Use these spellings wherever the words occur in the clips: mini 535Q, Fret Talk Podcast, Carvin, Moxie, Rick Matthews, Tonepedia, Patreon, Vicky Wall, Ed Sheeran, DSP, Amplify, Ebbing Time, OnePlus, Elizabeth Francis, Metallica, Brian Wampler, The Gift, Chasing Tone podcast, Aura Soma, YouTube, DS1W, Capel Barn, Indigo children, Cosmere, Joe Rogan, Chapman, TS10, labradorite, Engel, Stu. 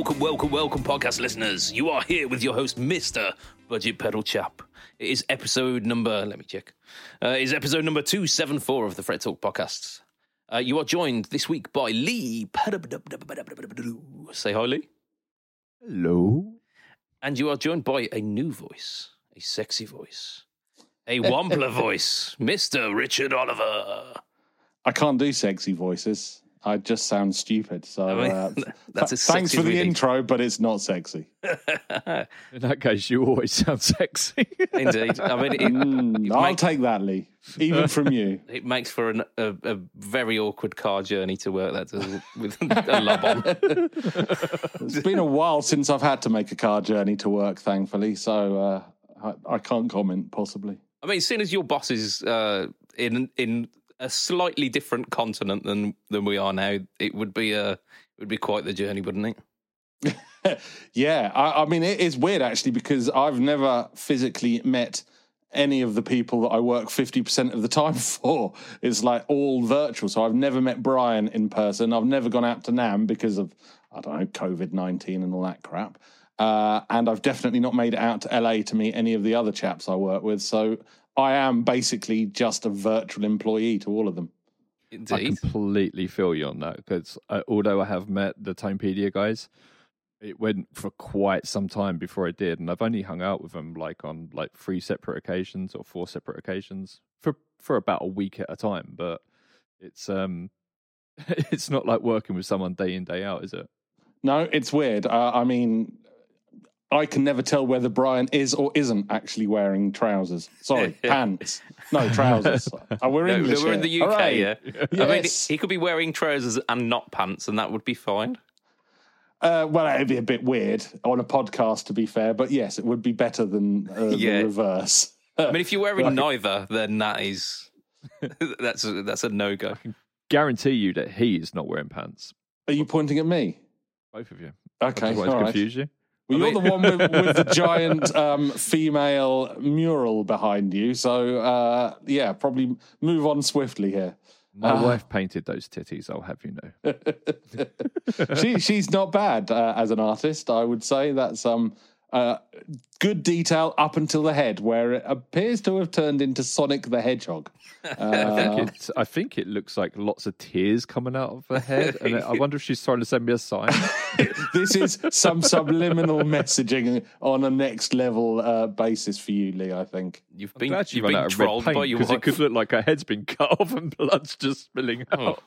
Welcome, podcast listeners. You are here with your host, Mr. Budget Pedal Chap. It is episode number, is episode number 274 of the Fret Talk podcast. You are joined this week by Lee. Say hi, Lee. Hello. And you are joined by a new voice, a sexy voice, a Wampler voice, Mr. Richard Oliver. I can't do sexy voices. I just sound stupid. So thanks for the intro, but it's not sexy. In that case, you always sound sexy. Indeed. I mean, I'll take that, Lee, even from you. It makes for a very awkward car journey to work that with a lob on. It's been a while since I've had to make a car journey to work, thankfully. So I can't comment, possibly. I mean, seeing as your boss is in a slightly different continent than we are now, it would be quite the journey, wouldn't it? Yeah, I mean, it is weird actually, because I've never physically met any of the people that I work 50% of the time for. It's like all virtual, so I've never met Brian in person. I've never gone out to NAMM because of, I don't know, COVID-19 and all that crap. And I've definitely not made it out to LA to meet any of the other chaps I work with. So I am basically just a virtual employee to all of them. Indeed. I completely feel you on that, because although I have met the Tonepedia guys, it went for quite some time before I did, and I've only hung out with them on 3 separate occasions or 4 separate occasions for about a week at a time. But it's not like working with someone day in, day out, is it? No, it's weird. I mean, I can never tell whether Brian is or isn't actually wearing trousers. Sorry, pants. No, trousers. English. We're in the UK, right. Yeah. Yes. I mean, he could be wearing trousers and not pants, and that would be fine. Well, it would be a bit weird on a podcast, to be fair. But yes, it would be better than the reverse. I mean, if you're wearing neither, then that is... that's a no-go. I can guarantee you that he is not wearing pants. Are you pointing at me? Both of you. Okay, otherwise all right. Confuse you. Well, you're the one with the giant female mural behind you. So, probably move on swiftly here. My wife painted those titties, I'll have you know. She's not bad as an artist, I would say. That's good detail up until the head, where it appears to have turned into Sonic the Hedgehog. I think it looks like lots of tears coming out of her head, and I wonder if she's trying to send me a sign. This is some subliminal messaging on a next level basis for you, Lee. I think you've been trolled by your wife, because it could look like her head's been cut off and blood's just spilling out.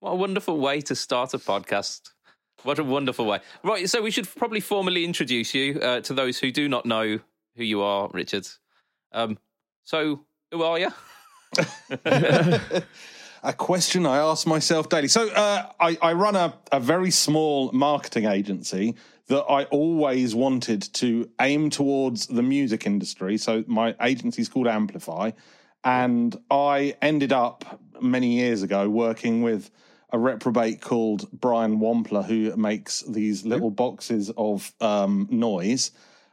What a wonderful way to start a podcast. What a wonderful way. Right, so we should probably formally introduce you to those who do not know who you are, Richard. So, who are you? A question I ask myself daily. So, I run a very small marketing agency that I always wanted to aim towards the music industry. So, my agency's called Amplify, and I ended up many years ago working with a reprobate called Brian Wampler, who makes these little boxes of noise,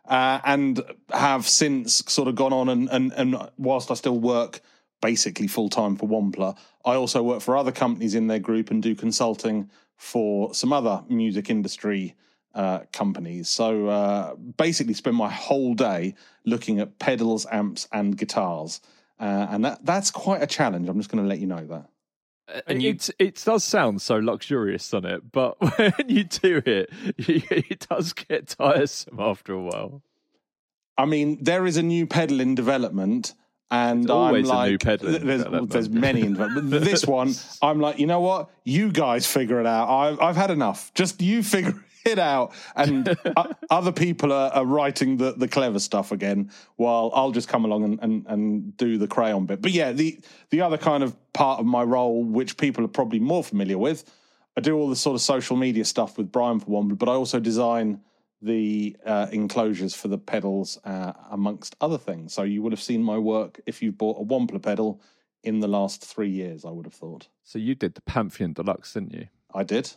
and have since sort of gone on and whilst I still work basically full-time for Wampler, I also work for other companies in their group and do consulting for some other music industry companies. So basically spend my whole day looking at pedals, amps, and guitars. And that's quite a challenge. I'm just going to let you know that. And it does sound so luxurious, doesn't it? But when you do it, it does get tiresome after a while. I mean, there is a new pedal in development, and I'm like, a new pedal in there's many in development. This one, I'm like, you know what? You guys figure it out. I've had enough. Just you figure it out, and other people are writing the clever stuff again, while I'll just come along and do the crayon bit. But yeah, the other kind of part of my role, which people are probably more familiar with, I do all the sort of social media stuff with Brian for one, but I also design the enclosures for the pedals, amongst other things. So you would have seen my work if you've bought a Wampler pedal in the last 3 years, I would have thought. So you did the Pantheon Deluxe, didn't you? I did.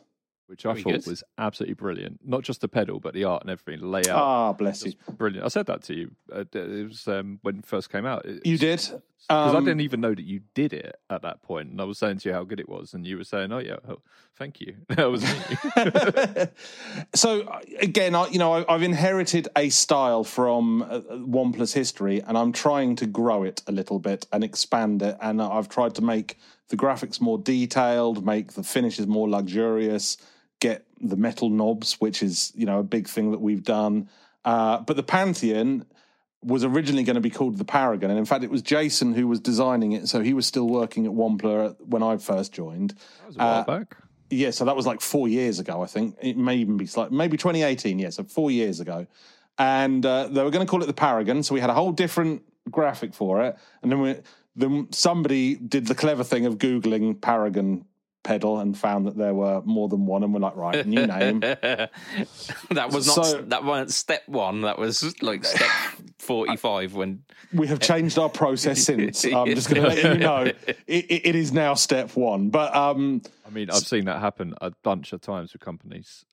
Which I thought was absolutely brilliant. Not just the pedal, but the art and everything, the layout. Ah, bless you. Brilliant. I said that to you. It was when it first came out. You did? Because I didn't even know that you did it at that point. And I was saying to you how good it was. And you were saying, oh, yeah, oh, thank you. That was me. So, again, I've inherited a style from OnePlus history, and I'm trying to grow it a little bit and expand it. And I've tried to make the graphics more detailed, make the finishes more luxurious, get the metal knobs, which is, a big thing that we've done. But the Pantheon was originally going to be called the Paragon. And in fact, it was Jason who was designing it. So he was still working at Wampler when I first joined. That was a while back. Yeah, so that was like 4 years ago, I think. It may even be maybe 2018, yeah, so 4 years ago. And they were going to call it the Paragon. So we had a whole different graphic for it. And then somebody did the clever thing of Googling Paragon pedal and found that there were more than one, and we're like, right, new name. That wasn't step one. That was like step 45. When we have changed our process since. I'm just going to let you know it is now step one. But I've seen that happen a bunch of times with companies.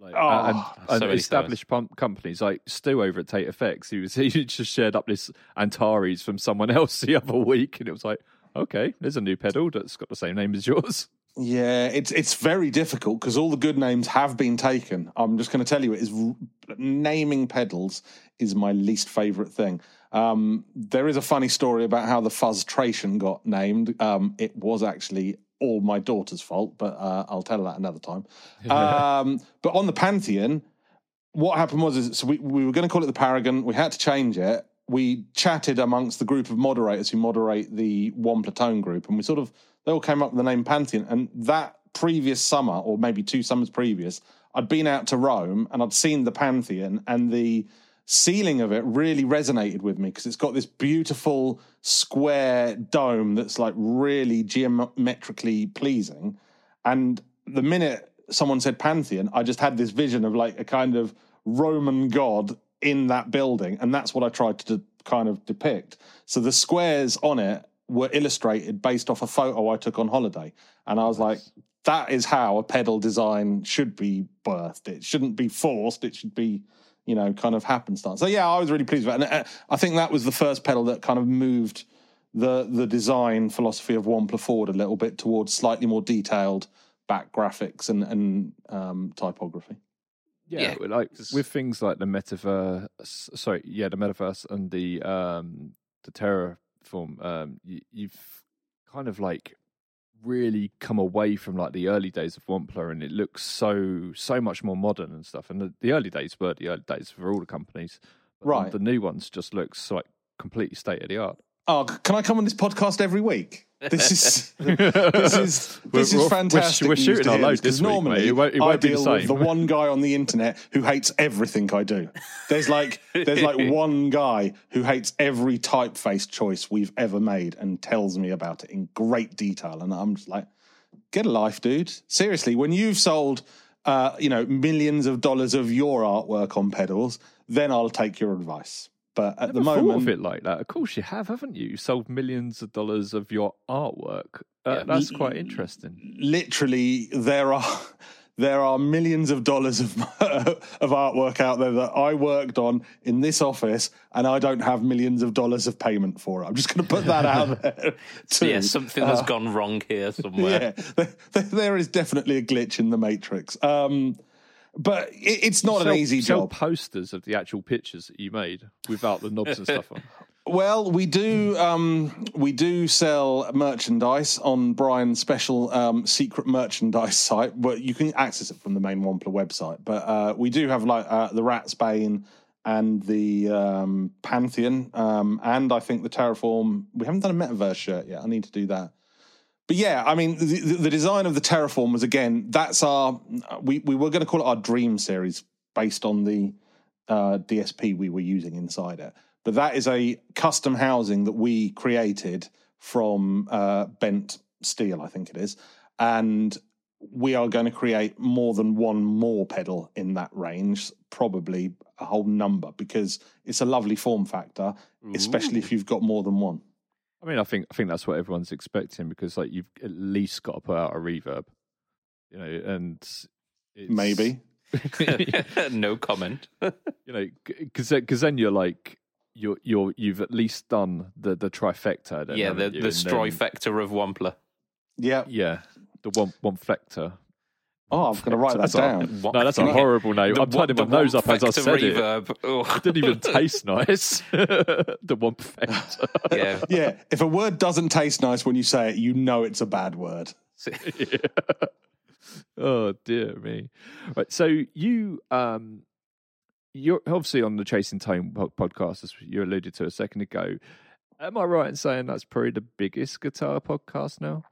And established companies like Stu over at Tate Effects. He just shared up this Antares from someone else the other week, and it was like, okay, there's a new pedal that's got the same name as yours. Yeah, it's very difficult because all the good names have been taken. I'm just going to tell you, naming pedals is my least favourite thing. There is a funny story about how the Fuzztration got named. It was actually all my daughter's fault, but I'll tell her that another time. But on the Pantheon, what happened was we were going to call it the Paragon. We had to change it. We chatted amongst the group of moderators who moderate the One Platoon group, and they all came up with the name Pantheon. And that previous summer, or maybe two summers previous, I'd been out to Rome and I'd seen the Pantheon, and the ceiling of it really resonated with me because it's got this beautiful square dome that's like really geometrically pleasing. And the minute someone said Pantheon, I just had this vision of like a kind of Roman god in that building, and that's what I tried to kind of depict. So the squares on it were illustrated based off a photo I took on holiday. And I was like, that is how a pedal design should be birthed. It shouldn't be forced. It should be, kind of happenstance. So yeah, I was really pleased with it. And I think that was the first pedal that kind of moved the design philosophy of Wampler forward a little bit towards slightly more detailed back graphics and typography. Yeah, like with things like the Metaverse and the Terraform, you've kind of like really come away from like the early days of Wampler, and it looks so much more modern and stuff. And the early days were the early days for all the companies, but right? The new ones just looks like completely state of the art. Oh, can I come on this podcast every week? This is fantastic. We're shooting our load this week, mate. It won't be the same. I deal with the one guy on the internet who hates everything I do. There's like one guy who hates every typeface choice we've ever made and tells me about it in great detail. And I'm just like, get a life, dude. Seriously, when you've sold, millions of dollars of your artwork on pedals, then I'll take your advice. But at the moment, thought of it like that. Of course you have, haven't you? You sold millions of dollars of your artwork. That's quite interesting. Literally, there are millions of dollars of artwork out there that I worked on in this office, and I don't have millions of dollars of payment for it. I'm just going to put that out there. Something has gone wrong here somewhere. Yeah, there is definitely a glitch in the matrix. But it's not an easy job. Sell posters of the actual pictures that you made without the knobs and stuff on. Well, we do sell merchandise on Brian's special secret merchandise site, but you can access it from the main Wampler website. But we do have like the Ratsbane and the Pantheon, and I think the Terraform. We haven't done a Metaverse shirt yet. I need to do that. But yeah, I mean, the design of the Terraform was, again, that's our... We were going to call it our Dream Series based on the DSP we were using inside it. But that is a custom housing that we created from bent steel, I think it is. And we are going to create more than one more pedal in that range, probably a whole number, because it's a lovely form factor, especially if you've got more than one. I mean, I think that's what everyone's expecting, because like you've at least got to put out a reverb, and it's... maybe no comment, because then you're like you've at least done the trifecta. Then, yeah, the strifecta of Wampler. Yeah, yeah, the Wampflecta. Oh, I'm going to write that down. No, that's a horrible name. I'm turning my nose up as I said reverb. It. It didn't even taste nice. The Wampflecta. Yeah, yeah. If a word doesn't taste nice when you say it, you know it's a bad word. Yeah. Oh dear me! Right, so you're obviously on the Chasing Tone podcast, as you alluded to a second ago. Am I right in saying that's probably the biggest guitar podcast now?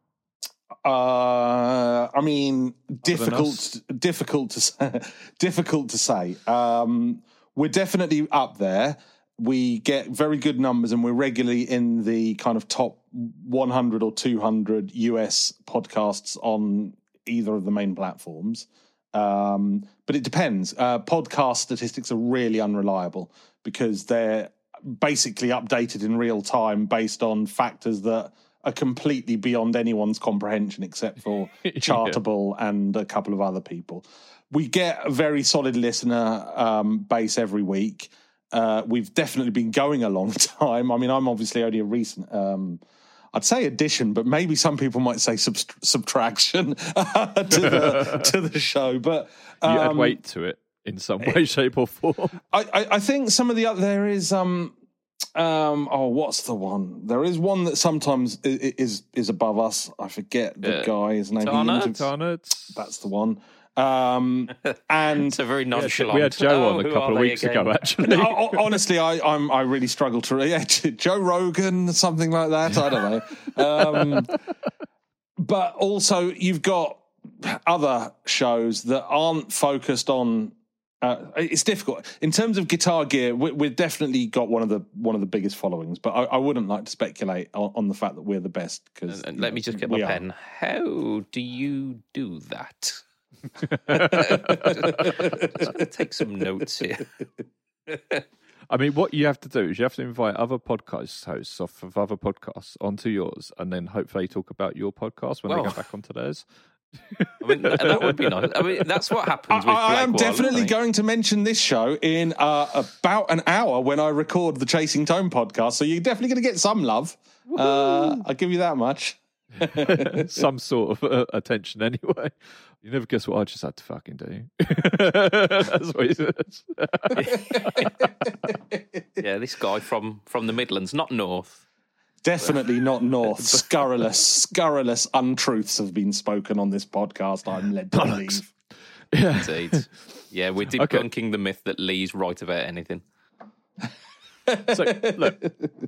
I mean, difficult to say. We're definitely up there. We get very good numbers, and we're regularly in the kind of top 100 or 200 US podcasts on either of the main platforms. But it depends. Podcast statistics are really unreliable because they're basically updated in real time based on factors that are completely beyond anyone's comprehension except for Chartable and a couple of other people. We get a very solid listener base every week. We've definitely been going a long time. I mean, I'm obviously only a recent... I'd say addition, but maybe some people might say subtraction to the show. But you add weight to it in some way, shape, or form. I think some of the other there is what's the one? There is one that sometimes is above us. I forget the guy's name. Tarnut. That's the one. And it's a very nonchalant. Yeah, we had Joe on a couple of weeks ago, actually. Honestly, I really struggle to Joe Rogan, something like that. I don't know. But also, you've got other shows that aren't focused on. It's difficult in terms of guitar gear. We've definitely got one of the biggest followings, but I wouldn't like to speculate on the fact that we're the best. Because let me just get my pen. How do you do that? Just going to take some notes here. I mean, what you have to do is you have to invite other podcast hosts off of other podcasts onto yours, and then hopefully talk about your podcast when they go back onto theirs. I mean, that would be nice. I mean, that's what happens. I am definitely going to mention this show in about an hour when I record the Chasing Tone podcast, so you're definitely going to get some love. I'll give you that much. Some sort of attention anyway. You never guess what I just had to fucking do. That's what he says. Yeah, this guy from the Midlands, not north. Definitely not north. Scurrilous untruths have been spoken on this podcast, I'm led to believe. Yeah. Indeed. Yeah, we're debunking the myth that Lee's right about anything. So look,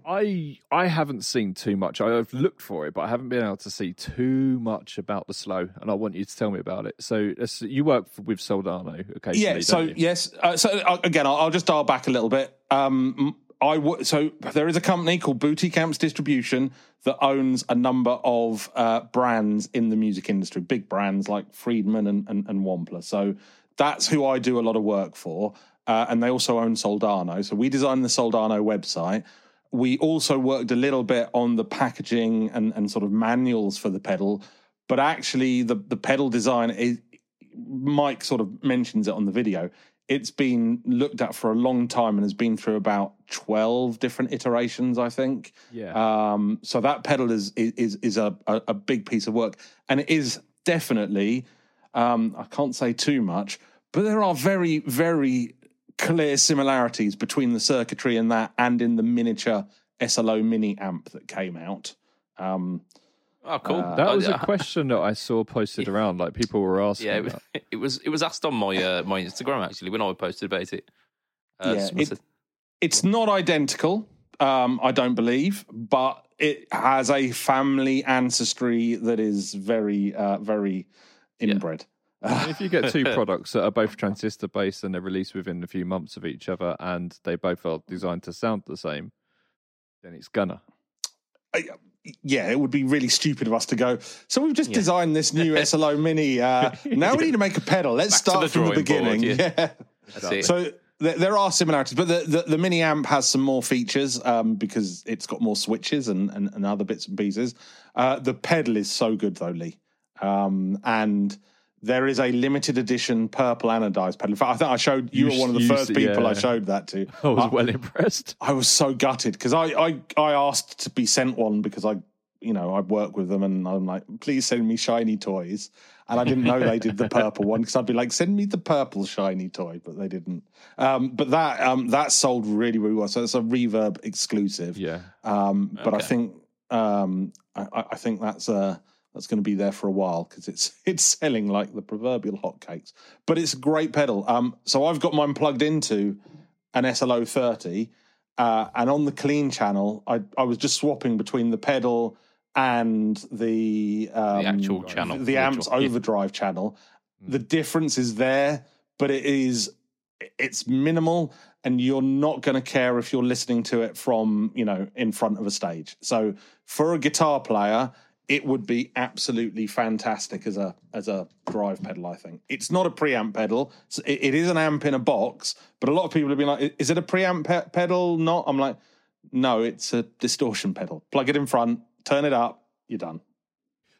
I haven't seen too much. I've looked for it, but I haven't been able to see too much about the SLO, and I want you to tell me about it. So you work with Soldano occasionally, yeah? So don't you? Yes. Again, I'll just dial back a little bit. So there is a company called Booty Camps Distribution that owns a number of brands in the music industry, big brands like Friedman and OnePlus. So that's who I do a lot of work for. And they also own Soldano. So we designed the Soldano website. We also worked a little bit on the packaging and sort of manuals for the pedal. But actually, the pedal design, Mike sort of mentions it on the video, it's been looked at for a long time and has been through about 12 different iterations, I think. Yeah. So that pedal is a big piece of work. And it is definitely, I can't say too much, but there are very, very clear similarities between the circuitry in that and in the miniature SLO mini amp that came out. Oh, cool! That was a question that I saw posted around. Like people were asking. Yeah, it was asked on my my Instagram actually when I posted about it. It's not identical, I don't believe, but it has a family ancestry that is very very inbred. Yeah. And if you get two products that are both transistor based and they're released within a few months of each other and they both are designed to sound the same, then it's gonna. Yeah, it would be really stupid of us to go, so we've just designed this new SLO Mini. Now we need to make a pedal. Let's start from the beginning. Board, yeah. Exactly. So there are similarities, but the Mini Amp has some more features because it's got more switches and other bits and pieces. The pedal is so good though, Lee. And there is a limited edition purple anodized pedal. In fact, I think I showed you were one of the first people I showed that to. I was well impressed. I was so gutted because I asked to be sent one because I work with them and I'm like, please send me shiny toys. And I didn't know they did the purple one because I'd be like, send me the purple shiny toy, but they didn't. But that sold really, really well. So it's a Reverb exclusive. Yeah. But okay. I think that's going to be there for a while because it's selling like the proverbial hotcakes. But it's a great pedal. So I've got mine plugged into an SLO30, and on the clean channel, I was just swapping between the pedal and the actual channel, the amps overdrive channel. The difference is there, but it's minimal, and you're not going to care if you're listening to it from in front of a stage. So for a guitar player, it would be absolutely fantastic as a drive pedal. I think it's not a preamp pedal. It is an amp in a box, but a lot of people have been like, "Is it a preamp pedal?" Not. I'm like, no, it's a distortion pedal. Plug it in front. Turn it up, you're done.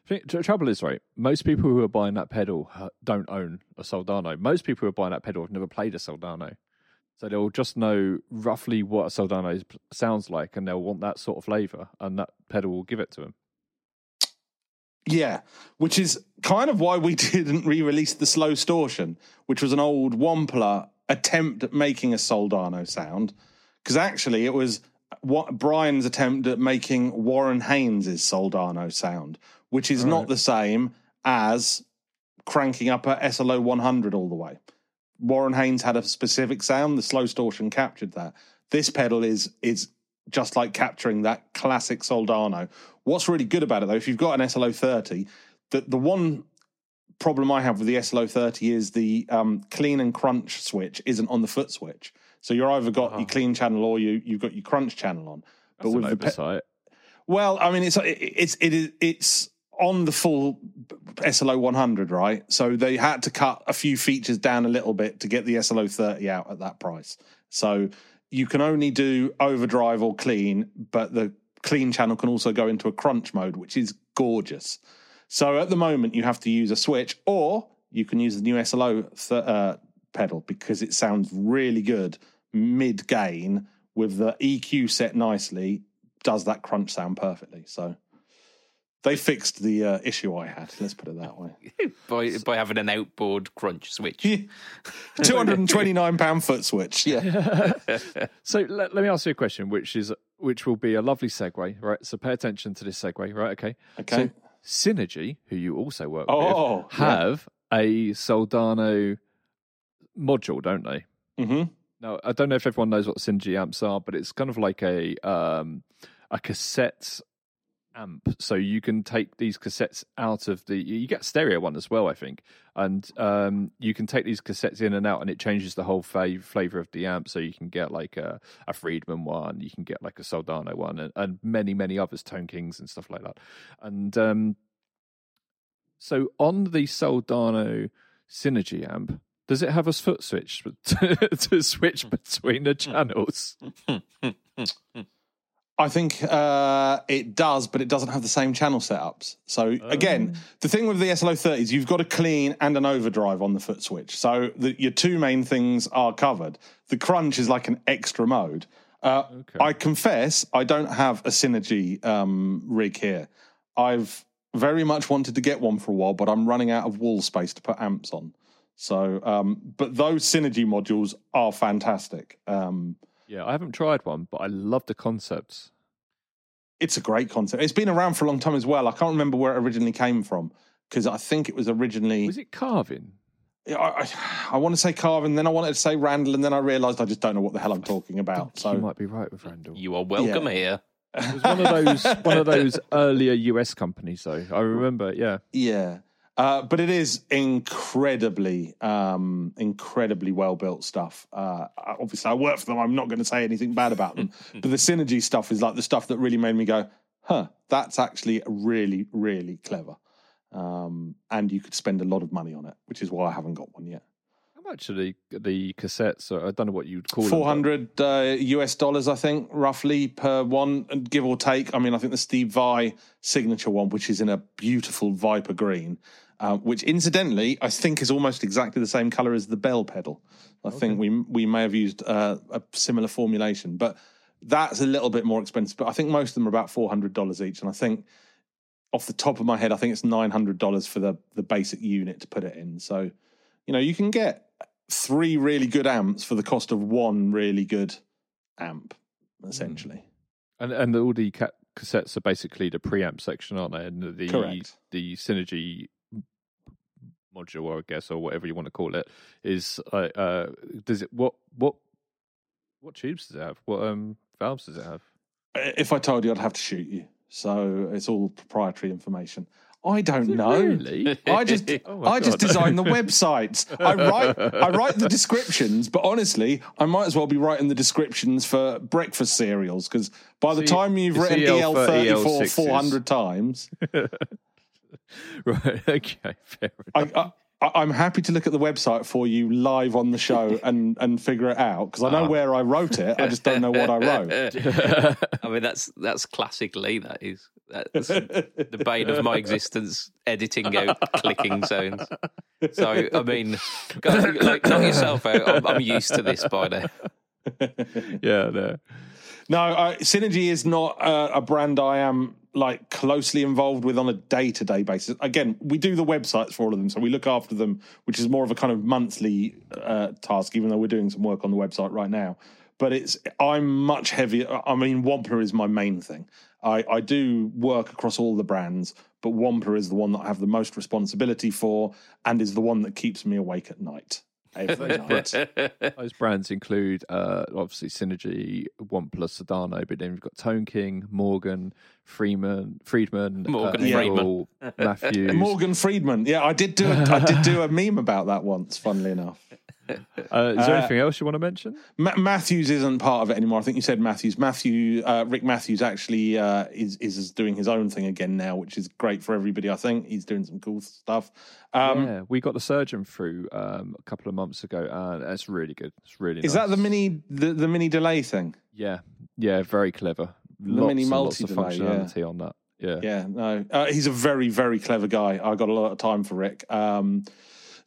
The trouble is, right, most people who are buying that pedal don't own a Soldano. Most people who are buying that pedal have never played a Soldano. So they'll just know roughly what a Soldano sounds like, and they'll want that sort of flavour, and that pedal will give it to them. Yeah, which is kind of why we didn't re-release the SLO-Stortion, which was an old Wampler attempt at making a Soldano sound, because actually it was... what Brian's attempt at making Warren Haynes' Soldano sound, which is not the same as cranking up a SLO100 all the way. Warren Haynes had a specific sound. The SLO-Stortion captured that. This pedal is just like capturing that classic Soldano. What's really good about it, though, if you've got an SLO30, the one problem I have with the SLO30 is the clean and crunch switch isn't on the foot switch. So you're either got your clean channel or you've got your crunch channel on. But that's with an oversight. Well, I mean, it's on the full SLO100, right? So they had to cut a few features down a little bit to get the SLO30 out at that price. So you can only do overdrive or clean, but the clean channel can also go into a crunch mode, which is gorgeous. So at the moment, you have to use a switch, or you can use the new SLO pedal because it sounds really good mid-gain with the EQ set nicely, does that crunch sound perfectly. So they fixed the issue I had, let's put it that way. by having an outboard crunch switch. Yeah. £229 foot switch, yeah. So let me ask you a question, which will be a lovely segue, right? So pay attention to this segue, right? Okay. So Synergy, who you also work with, have a Soldano... module, don't they? Mm-hmm. Now, I don't know if everyone knows what Synergy amps are, but it's kind of like a cassette amp. So you can take these cassettes out of you get a stereo one as well, I think. And you can take these cassettes in and out, and it changes the whole flavour of the amp. So you can get like a Friedman one, you can get like a Soldano one, and many, many others, Tone Kings and stuff like that. And so on the Soldano Synergy amp, does it have a foot switch to switch between the channels? I think it does, but it doesn't have the same channel setups. So again, the thing with the SLO30 is you've got a clean and an overdrive on the foot switch. So your two main things are covered. The crunch is like an extra mode. Okay. I confess I don't have a Synergy rig here. I've very much wanted to get one for a while, but I'm running out of wall space to put amps on. So, but those Synergy modules are fantastic. Yeah, I haven't tried one, but I love the concepts. It's a great concept. It's been around for a long time as well. I can't remember where it originally came from because I think it was originally... Was it Carvin? I want to say Carvin, then I wanted to say Randall, and then I realised I just don't know what the hell I'm talking about. So you might be right with Randall. You are welcome here. It was one of those earlier US companies, though. I remember, yeah. Yeah. But it is incredibly well-built stuff. Obviously, I work for them. I'm not going to say anything bad about them. But the Synergy stuff is like the stuff that really made me go, huh, that's actually really, really clever. And you could spend a lot of money on it, which is why I haven't got one yet. How actually, the cassettes. I don't know what you'd call it. $400 US dollars, I think, roughly per one, give or take. I mean, I think the Steve Vai signature one, which is in a beautiful Viper green, which incidentally, I think is almost exactly the same color as the bell pedal. I think we may have used a similar formulation, but that's a little bit more expensive. But I think most of them are about $400 each. And I think off the top of my head, I think it's $900 for the basic unit to put it in. So, you know, you can get three really good amps for the cost of one really good amp, essentially. And all the cassettes are basically the preamp section, aren't they? And the Synergy module, I guess, or whatever you want to call it, is does it what tubes does it have? What valves does it have? If I told you, I'd have to shoot you. So it's all proprietary information. I don't know. Really? I just design the websites. I write the descriptions, but honestly, I might as well be writing the descriptions for breakfast cereals, because by the time you've written EL34 400 times, right? Okay, fair enough. I'm happy to look at the website for you live on the show and figure it out, because I know where I wrote it. I just don't know what I wrote. I mean, that's classic Lee. That is. That's the bane of my existence, editing out clicking zones. So, I mean, guys, like, knock yourself out. I'm used to this by now. Yeah, no. Synergy is not a brand I am like closely involved with on a day-to-day basis. Again, we do the websites for all of them, so we look after them, which is more of a kind of monthly task, even though we're doing some work on the website right now. But I'm much heavier. I mean, Wampler is my main thing. I do work across all the brands, but Wampler is the one that I have the most responsibility for and is the one that keeps me awake at night. Those brands include obviously Synergy, OnePlus, Soldano, but then you've got Tone King, Morgan, Friedman, Engel, Matthews. Morgan Friedman. Yeah, I did do a meme about that once, funnily enough. Is there anything else you want to mention? Matthews isn't part of it anymore. I think you said Matthews. Rick Matthews actually is doing his own thing again now, which is great for everybody. I think he's doing some cool stuff. We got the Surgeon through a couple of months ago, and that's really good. It's really nice. Is that the mini delay thing? Yeah, very clever. Mini multi functionality on that. Yeah. No, he's a very, very clever guy. I got a lot of time for Rick.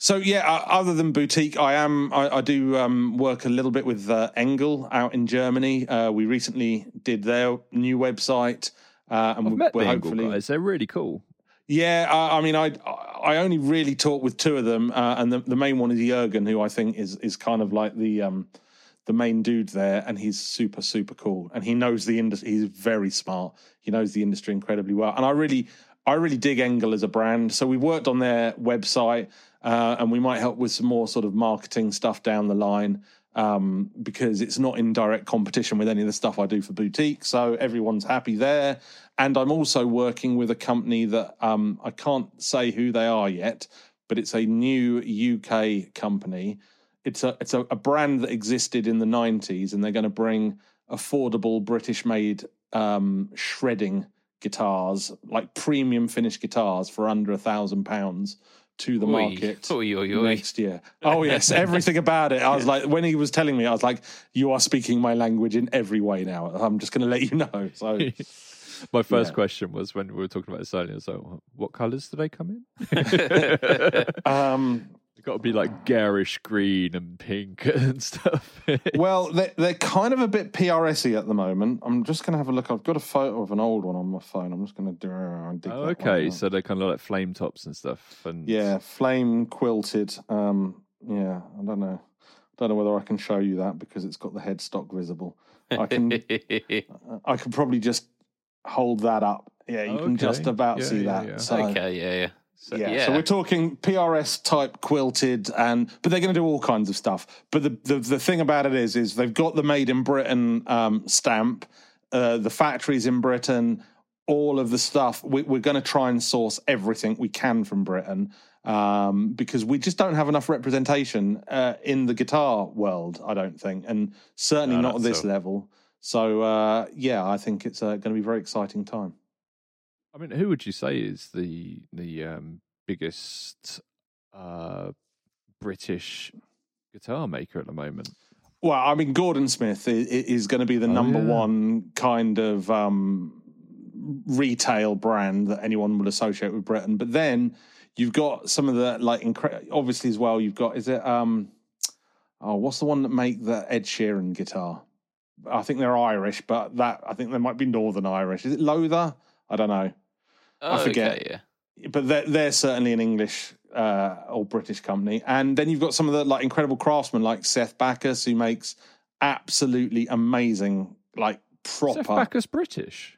So yeah, other than boutique, I do work a little bit with Engel out in Germany. We recently did their new website, and we're hopefully Engel guys. They're really cool. Yeah, I mean, I only really talk with two of them, and the main one is Jürgen, who I think is kind of like the main dude there, and he's super, super cool, and he knows the industry. He's very smart. He knows the industry incredibly well, and I really dig Engel as a brand. So we worked on their website. And we might help with some more sort of marketing stuff down the line, because it's not in direct competition with any of the stuff I do for boutique. So everyone's happy there. And I'm also working with a company that I can't say who they are yet, but it's a new UK company. It's a brand that existed in the 90s, and they're going to bring affordable British-made shredding guitars, like premium finished guitars for under £1,000. To the market next year. Oh, yes, everything about it. I was like, when he was telling me, I was like, you are speaking my language in every way now. I'm just going to let you know. So, my first question was, when we were talking about Sony, I was like, what colours do they come in? It's got to be like garish green and pink and stuff. Well, they're kind of a bit PRS-y at the moment. I'm just going to have a look. I've got a photo of an old one on my phone. I'm just going to do it. Oh, okay, so they're kind of like flame tops and stuff. And yeah, flame quilted. Yeah, I don't know. Whether I can show you that because it's got the headstock visible. I can probably just hold that up. Yeah, you can just about see that. Yeah. So, okay. So we're talking PRS type quilted, but they're going to do all kinds of stuff. But the thing about it is they've got the Made in Britain stamp, the factories in Britain, all of the stuff. We're going to try and source everything we can from Britain, because we just don't have enough representation in the guitar world, I don't think, and certainly not at this level. So I think it's going to be a very exciting time. I mean, who would you say is the biggest British guitar maker at the moment. Well, I mean, Gordon Smith is going to be the number one kind of retail brand that anyone would associate with Britain. But then you've got some of the, like, obviously as well, you've got, is it, what's the one that make the Ed Sheeran guitar? I think they're Irish, but I think they might be Northern Irish. Is it Lowther? I don't know. Oh, I forget. Okay, yeah. But they're certainly an English or British company. And then you've got some of the like incredible craftsmen like Seth Baccus, who makes absolutely amazing, like proper. Seth Baccus British?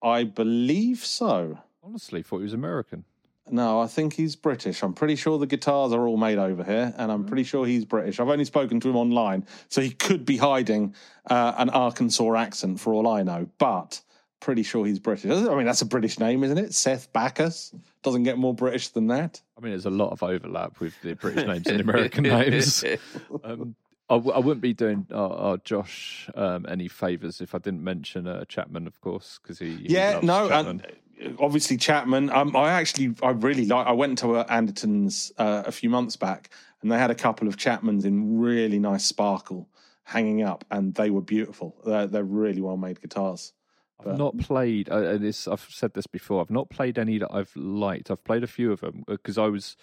I believe so. Honestly, thought he was American. No, I think he's British. I'm pretty sure the guitars are all made over here, and I'm pretty sure he's British. I've only spoken to him online, so he could be hiding an Arkansas accent for all I know, but pretty sure he's British. I mean, that's a British name, isn't it? Seth Baccus. Doesn't get more British than that. I mean, there's a lot of overlap with the British names and American names. I wouldn't be doing our Josh any favours if I didn't mention Chapman, of course, because he loves Chapman. And obviously Chapman. I really like. I went to Anderton's a few months back, and they had a couple of Chapmans in really nice sparkle hanging up, and they were beautiful. They're really well made guitars. I've not played this. I've said this before. I've not played any that I've liked. I've played a few of them because I was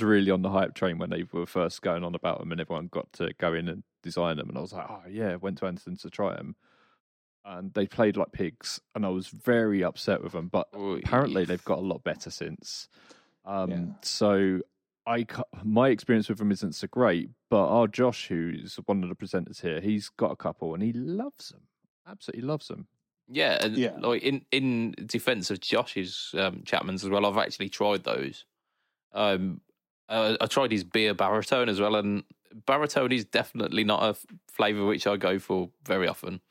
really on the hype train when they were first going on about them, and everyone got to go in and design them. And I was like, oh yeah, went to Anderton's to try them, and they played like pigs, and I was very upset with them. But apparently they've got a lot better since. So my experience with them isn't so great. But our Josh, who's one of the presenters here, he's got a couple, and he loves them. Absolutely loves them. Yeah, and like in defence of Josh's Chapman's as well, I've actually tried those. I tried his beer baritone as well, and baritone is definitely not a flavour which I go for very often.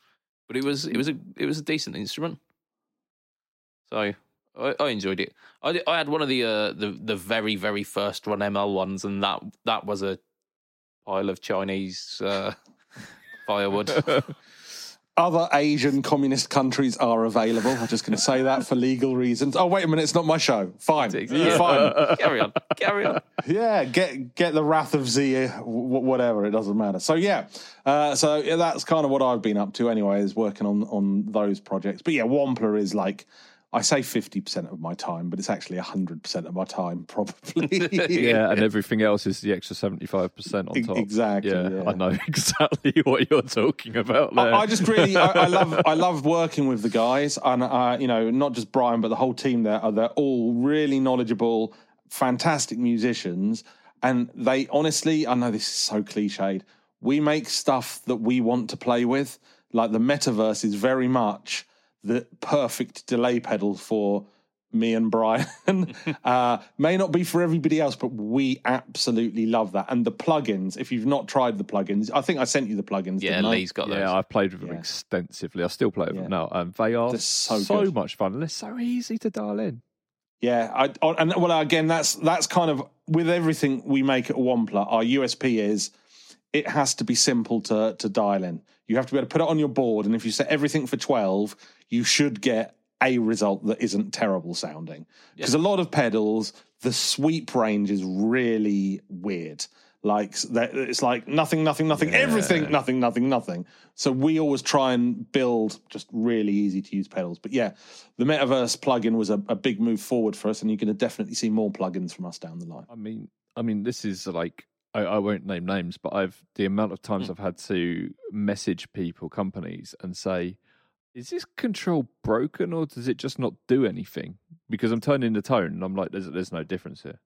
But it was a decent instrument, so I enjoyed it. I had one of the very very first run ML ones, and that was a pile of Chinese firewood. Other Asian communist countries are available. I'm just going to say that for legal reasons. Oh, wait a minute. It's not my show. Fine. Yeah. Fine. Carry on. Yeah, get the Wrath of Z, whatever. It doesn't matter. So, yeah. So that's kind of what I've been up to anyway, is working on those projects. But, yeah, Wampler is like, I say 50% of my time, but it's actually 100% of my time, probably. Yeah, and everything else is the extra 75% on top. Exactly. Yeah. I know exactly what you're talking about there. I just really, I love working with the guys, and not just Brian, but the whole team there. They're all really knowledgeable, fantastic musicians, and they honestly, I know this is so cliched, we make stuff that we want to play with. Like the Metaverse is very much the perfect delay pedal for me and Brian. May not be for everybody else, but we absolutely love that. And the plugins, if you've not tried the plugins, I think I sent you the plugins. Yeah, Lee's got those. Yeah, I've played with them extensively. I still play with them now. They are so much fun. They're so easy to dial in. Yeah, again, that's kind of, with everything we make at Wampler, our USP is it has to be simple to dial in. You have to be able to put it on your board, and if you set everything for 12, you should get a result that isn't terrible sounding. Because a lot of pedals, the sweep range is really weird. Like, it's like nothing, nothing, nothing, everything, nothing, nothing, nothing. So we always try and build just really easy to use pedals. But yeah, the Metaverse plugin was a big move forward for us, and you're going to definitely see more plugins from us down the line. I mean, this is like, I won't name names, but the amount of times I've had to message people, companies, and say, is this control broken or does it just not do anything? Because I'm turning the tone and I'm like, there's no difference here.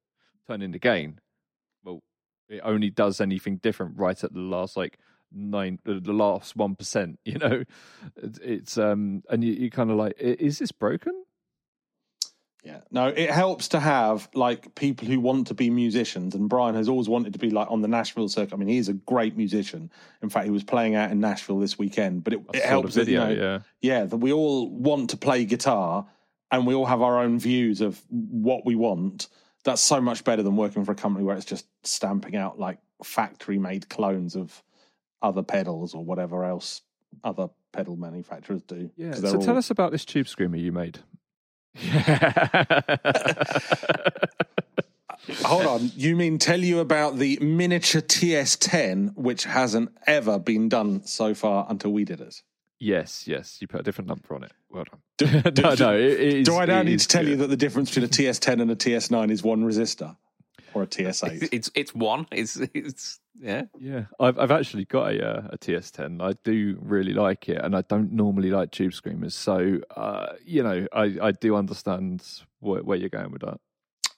Turning the gain, well, it only does anything different right at the last the last 1%. You know, it's and you kind of like, is this broken? Yeah, no, it helps to have like people who want to be musicians, and Brian has always wanted to be like on the Nashville circuit. I mean, he's a great musician. In fact, he was playing out in Nashville this weekend, but it helps that, that we all want to play guitar and we all have our own views of what we want. That's so much better than working for a company where it's just stamping out like factory-made clones of other pedals or whatever else other pedal manufacturers do. Yeah, so tell us about this Tube Screamer you made. Yeah. Hold on, You mean tell you about the miniature TS10, which hasn't ever been done so far until we did it? Yes. You put a different number on it. Well done. Do I now need to tell you that the difference between a TS10 and a TS9 is one resistor or a TS8? It's one. It's yeah. I've actually got a TS10. I do really like it, and I don't normally like tube screamers. So I do understand where you're going with that.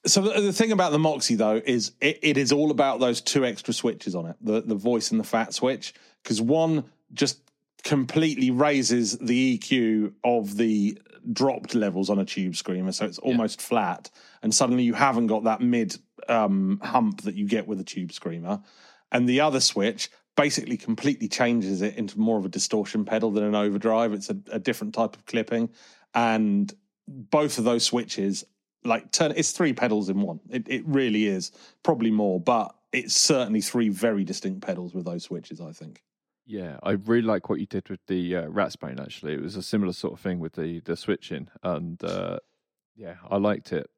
So the thing about the Moxie, though, is it is all about those two extra switches on it, the voice and the fat switch, because one just completely raises the EQ of the dropped levels on a tube screamer, so it's almost flat, and suddenly you haven't got that mid hump that you get with a tube screamer. And the other switch basically completely changes it into more of a distortion pedal than an overdrive. It's a different type of clipping, and both of those switches... it's three pedals in one. It really is, probably more, but it's certainly three very distinct pedals with those switches, I think. Yeah, I really like what you did with the Ratsbane, actually. It was a similar sort of thing with the switching, and I liked it.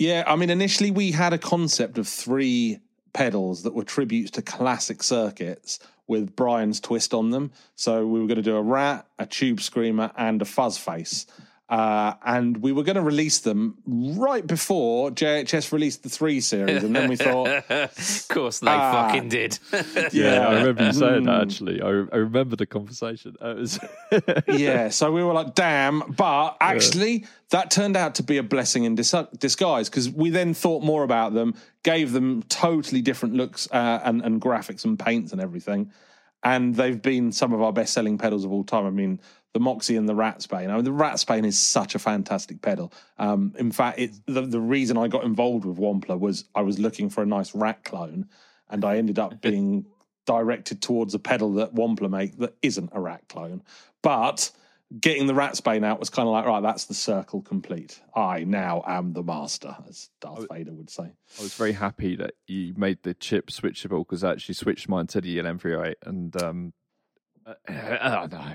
Yeah, I mean, initially we had a concept of three pedals that were tributes to classic circuits with Brian's twist on them. So we were going to do a rat, a tube screamer, and a fuzz face. And we were going to release them right before JHS released the 3 series, and then we thought... of course they fucking did. Yeah, I remember you saying that, actually. I remember the conversation. Yeah, so we were like, damn, but actually that turned out to be a blessing in disguise, because we then thought more about them, gave them totally different looks and graphics and paints and everything, and they've been some of our best-selling pedals of all time. I mean... the Moxie and the Ratsbane. I mean, the Ratsbane is such a fantastic pedal. In fact, the reason I got involved with Wampler was I was looking for a nice Rat clone, and I ended up being directed towards a pedal that Wampler make that isn't a Rat clone. But getting the Ratsbane out was kind of like, right, that's the circle complete. I now am the master, as Darth Vader would say. I was very happy that you made the chip switchable, because I actually switched mine to the LM308, and...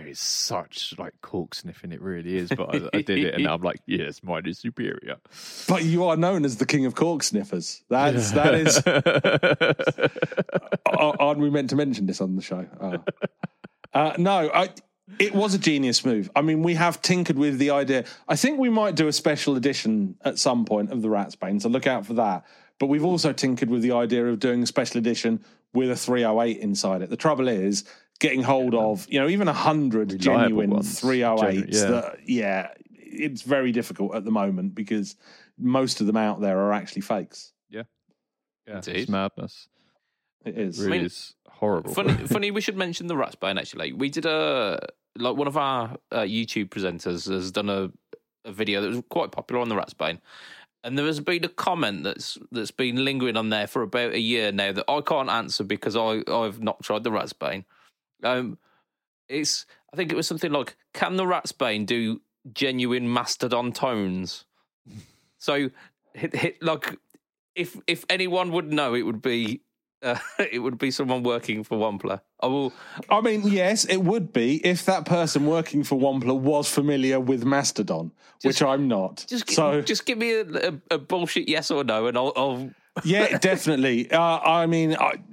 it's such like cork sniffing, it really is, but I did it, and I'm like, yes, mine is superior. But you are known as the king of cork sniffers. That is aren't we meant to mention this on the show? It was a genius move. I mean, we have tinkered with the idea. I think we might do a special edition at some point of the Ratsbane, so look out for that. But we've also tinkered with the idea of doing a special edition with a 308 inside it. The trouble is getting hold of, even 100 genuine ones, 308s. It's very difficult at the moment, because most of them out there are actually fakes. Yeah. Yeah. Indeed. It's madness. It is. It really is horrible. Funny, we should mention the Ratsbane, actually. Like, we did one of our YouTube presenters has done a video that was quite popular on the Ratsbane. And there has been a comment that's been lingering on there for about a year now that I can't answer because I've not tried the Ratsbane. I think it was something like, can the Ratsbane do genuine Mastodon tones? So, like, if anyone would know, it would be someone working for Wampler. Yes, it would be if that person working for Wampler was familiar with Mastodon, which I'm not. Just give me a bullshit yes or no, and I'll... Yeah, definitely.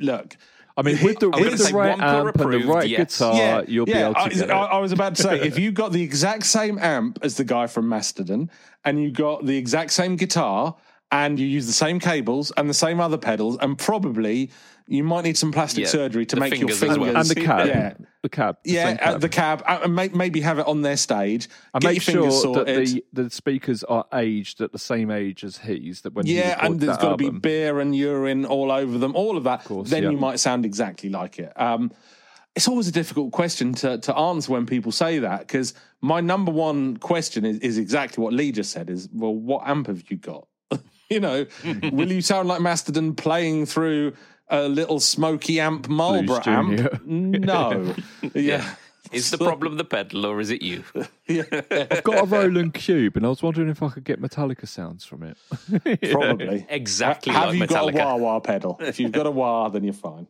Look... I mean, with the right amp and the right guitar, you'll be able to get it. I was about to say, if you got the exact same amp as the guy from Mastodon, and you got the exact same guitar, and you use the same cables and the same other pedals, and probably you might need some plastic surgery to make your fingers. And the cab. Yeah. The cab. And maybe have it on their stage. And make sure that the speakers are aged at the same age as he's. That when and there's got to be beer and urine all over them, all of that. Of course, then you might sound exactly like it. It's always a difficult question to answer when people say that, because my number one question is exactly what Lee just said, is, well, what amp have you got? Will you sound like Mastodon playing through... a little smoky amp, Marlboro amp? No. Yeah. Is the problem the pedal, or is it you? I've got a Roland Cube, and I was wondering if I could get Metallica sounds from it. Probably. Exactly. Have you Metallica. Got a wah-wah pedal? If you've got a wah, then you're fine.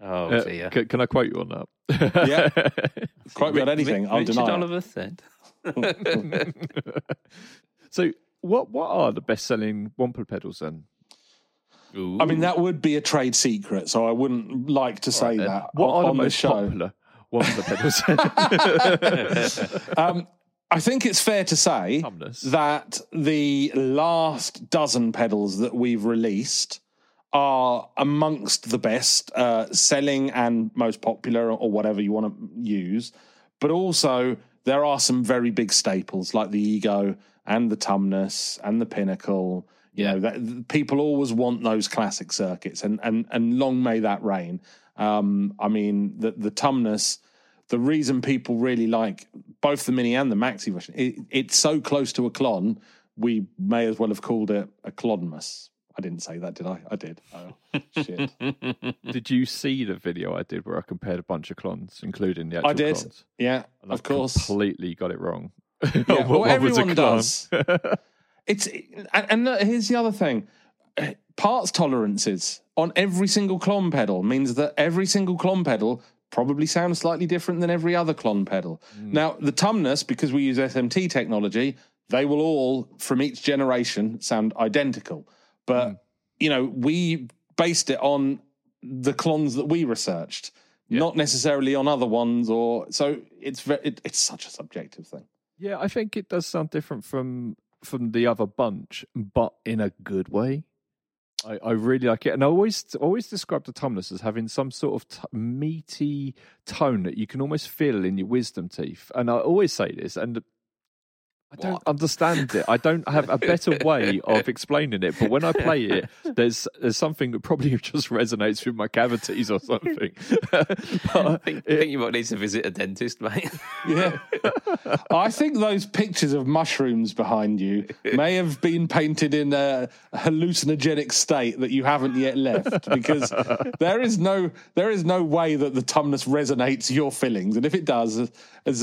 Oh, dear. Can I quote you on that? Yeah. Quote me on anything, I'll deny it. Richard Oliver said. So what are the best-selling Wampler pedals, then? Ooh. I mean, that would be a trade secret, so I wouldn't like to say that. What are the most popular ones that pedals? I think it's fair to say that the last dozen pedals that we've released are amongst the best selling and most popular, or whatever you want to use. But also, there are some very big staples like the Ego and the Tumnus and the Pinnacle. You know, that, people always want those classic circuits, and long may that reign. I mean, the Tumnus, the reason people really like both the Mini and the Maxi version, it's so close to a Klon, we may as well have called it a Klonmus. I didn't say that, did I? I did. Oh, shit. Did you see the video I did where I compared a bunch of Klons, including the actual Klons? I did, Klons? Yeah, and of course. I completely got it wrong. Yeah, well, everyone does. And here's the other thing. Parts tolerances on every single Klon pedal means that every single Klon pedal probably sounds slightly different than every other Klon pedal. Mm. Now, the Tumnus, because we use SMT technology, they will all, from each generation, sound identical. But, you know, we based it on the Klons that we researched, not necessarily on other ones. So it's such a subjective thing. Yeah, I think it does sound different from the other bunch, but in a good way. I really like it. And I always describe the Tumnus as having some sort of meaty tone that you can almost feel in your wisdom teeth. And I always say this, and I don't understand it. I don't have a better way of explaining it. But when I play it, there's something that probably just resonates with my cavities or something. I think you might need to visit a dentist, mate. Yeah. I think those pictures of mushrooms behind you may have been painted in a hallucinogenic state that you haven't yet left, because there is no way that the Tumnus resonates your feelings. And if it does, as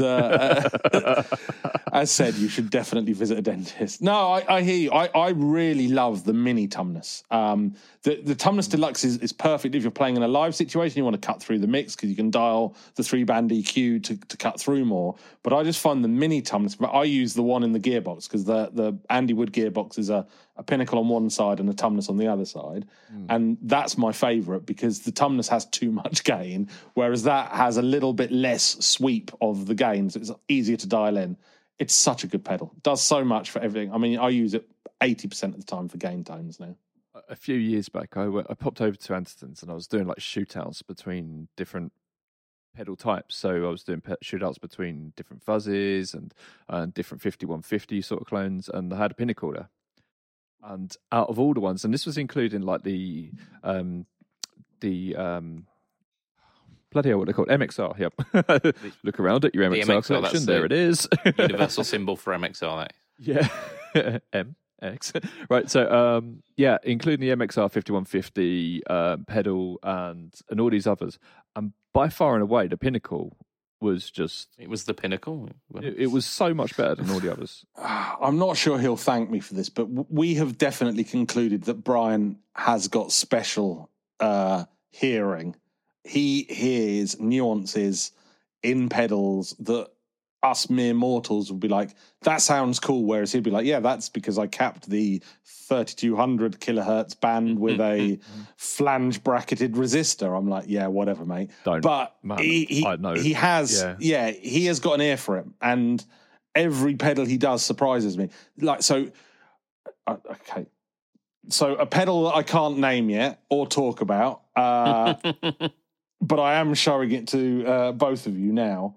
said, you should definitely visit a dentist. No, I hear you. I really love the Mini Tumnus. The Tumnus Deluxe is perfect if you're playing in a live situation. You want to cut through the mix because you can dial the 3-band EQ to cut through more. But I just find the Mini Tumnus, but I use the one in the gearbox because the Andy Wood gearbox is a Pinnacle on one side and a Tumnus on the other side. Mm. And that's my favourite because the Tumnus has too much gain, whereas that has a little bit less sweep of the gain, so it's easier to dial in. It's such a good pedal. Does so much for everything. I mean, I use it 80% of the time for game tones now. A few years back, I popped over to Anderton's and I was doing like shootouts between different pedal types. So I was doing shootouts between different fuzzes and different 5150 sort of clones, and I had a Pinnacle there. And out of all the ones, and this was including like the bloody hell, what they called MXR. Yep. Look around at your MXR collection. There it is. Universal symbol for MXR. Yeah. MX. Right. So, including the MXR 5150 pedal and all these others. And by far and away, the Pinnacle was just... It was the Pinnacle. It was so much better than all the others. I'm not sure he'll thank me for this, but we have definitely concluded that Brian has got special hearing. He hears nuances in pedals that us mere mortals would be like, that sounds cool, whereas he'd be like, yeah, that's because I capped the 3200 kilohertz band with a flange bracketed resistor. I'm like, yeah, whatever, mate. Don't, but man, he has, he has got an ear for it, and every pedal he does surprises me. Like, so, okay. So a pedal that I can't name yet or talk about, but I am showing it to both of you now,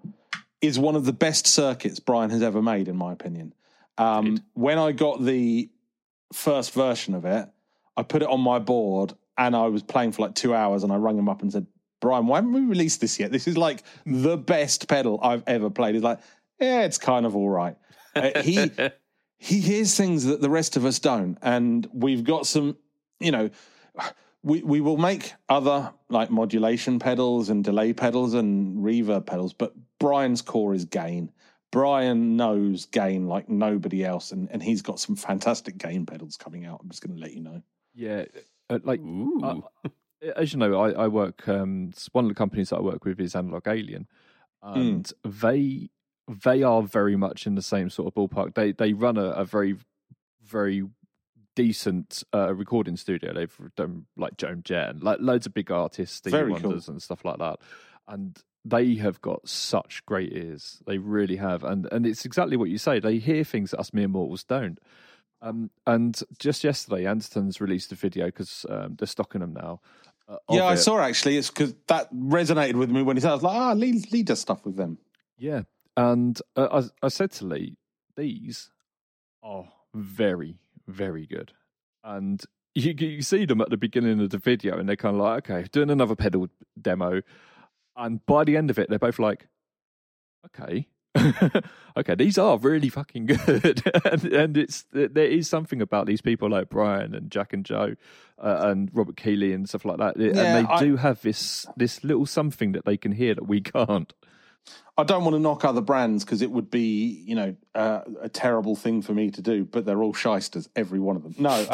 is one of the best circuits Brian has ever made, in my opinion. When I got the first version of it, I put it on my board and I was playing for like 2 hours, and I rung him up and said, Brian, why haven't we released this yet? This is like the best pedal I've ever played. He's like, yeah, it's kind of all right. He hears things that the rest of us don't, and we've got some, you know... We will make other like modulation pedals and delay pedals and reverb pedals, but Brian's core is gain. Brian knows gain like nobody else, and he's got some fantastic gain pedals coming out. I'm just going to let you know. Yeah, as you know, I work. One of the companies that I work with is Analog Alien, and they are very much in the same sort of ballpark. They run a very, very decent recording studio. They've done like Joan Jett and like loads of big artists, Stevie Wonders and stuff like that. And they have got such great ears. They really have. And it's exactly what you say. They hear things that us mere mortals don't. And just yesterday, Anderton's released a video because they're stocking them now. Yeah, I saw actually. It's because that resonated with me when he said, I was like, Lee does stuff with them. Yeah. And I said to Lee, these are very, very good. And you see them at the beginning of the video and they're kind of like, okay, doing another pedal demo. And by the end of it, they're both like, okay, these are really fucking good. and there is something about these people like Brian and Jack and Joe and Robert Keeley and stuff like that. Yeah, and they do have this little something that they can hear that we can't. I don't want to knock other brands because it would be, a terrible thing for me to do, but they're all shysters, every one of them. No.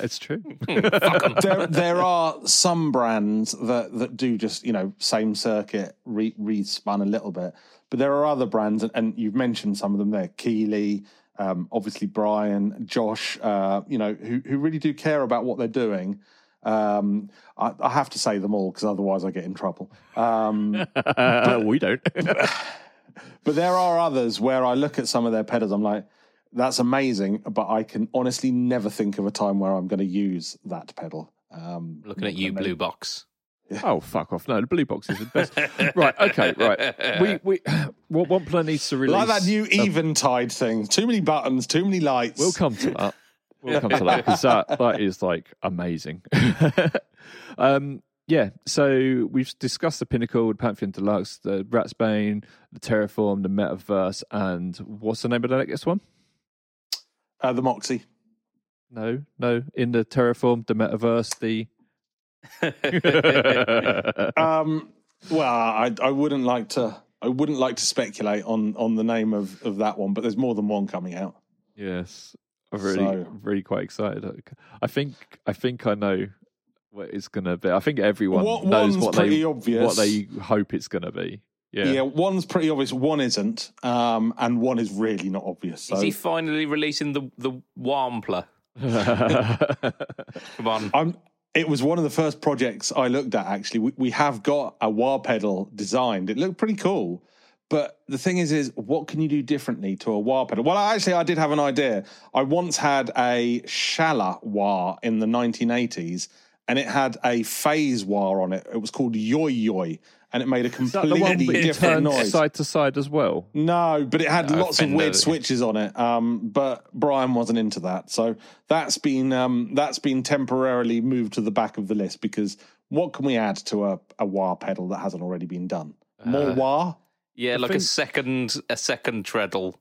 It's true. there are some brands that do just, same circuit, re-spun a little bit, but there are other brands, and you've mentioned some of them there, Keeley, obviously Brian, Josh, who really do care about what they're doing. I have to say them all because otherwise I get in trouble. But we don't. But there are others where I look at some of their pedals, I'm like, that's amazing, but I can honestly never think of a time where I'm going to use that pedal. Looking at you, Blue Box. Yeah. Oh, fuck off. No, the Blue Box is the best. Right, okay, right. What OnePlus needs to release... Like that new Eventide thing. Too many buttons, too many lights. We'll come to that. We'll come to that because that is like amazing. Yeah, so we've discussed the Pinnacle, the Pantheon Deluxe, the Ratsbane, the Terraform, the Metaverse, and what's the name of the next one? The Moxie. No, in the Terraform, the Metaverse, the. Well, I wouldn't like to speculate on the name of that one, but there's more than one coming out. Yes. I'm really quite excited. I think I know what it's going to be. I think everyone knows what they hope it's going to be. Yeah, one's pretty obvious, one isn't, and one is really not obvious. So. Is he finally releasing the Wampler? Come on. It was one of the first projects I looked at, actually. We have got a wah pedal designed. It looked pretty cool. But the thing is what can you do differently to a wah pedal? Well, I did have an idea. I once had a Shala wah in the 1980s, and it had a phase wah on it. It was called Yoy Yoy, and it made a completely different noise. Side to side as well? No, but it had lots of weird switches on it. But Brian wasn't into that, so that's been temporarily moved to the back of the list because what can we add to a wah pedal that hasn't already been done? More wah. Yeah, a second treadle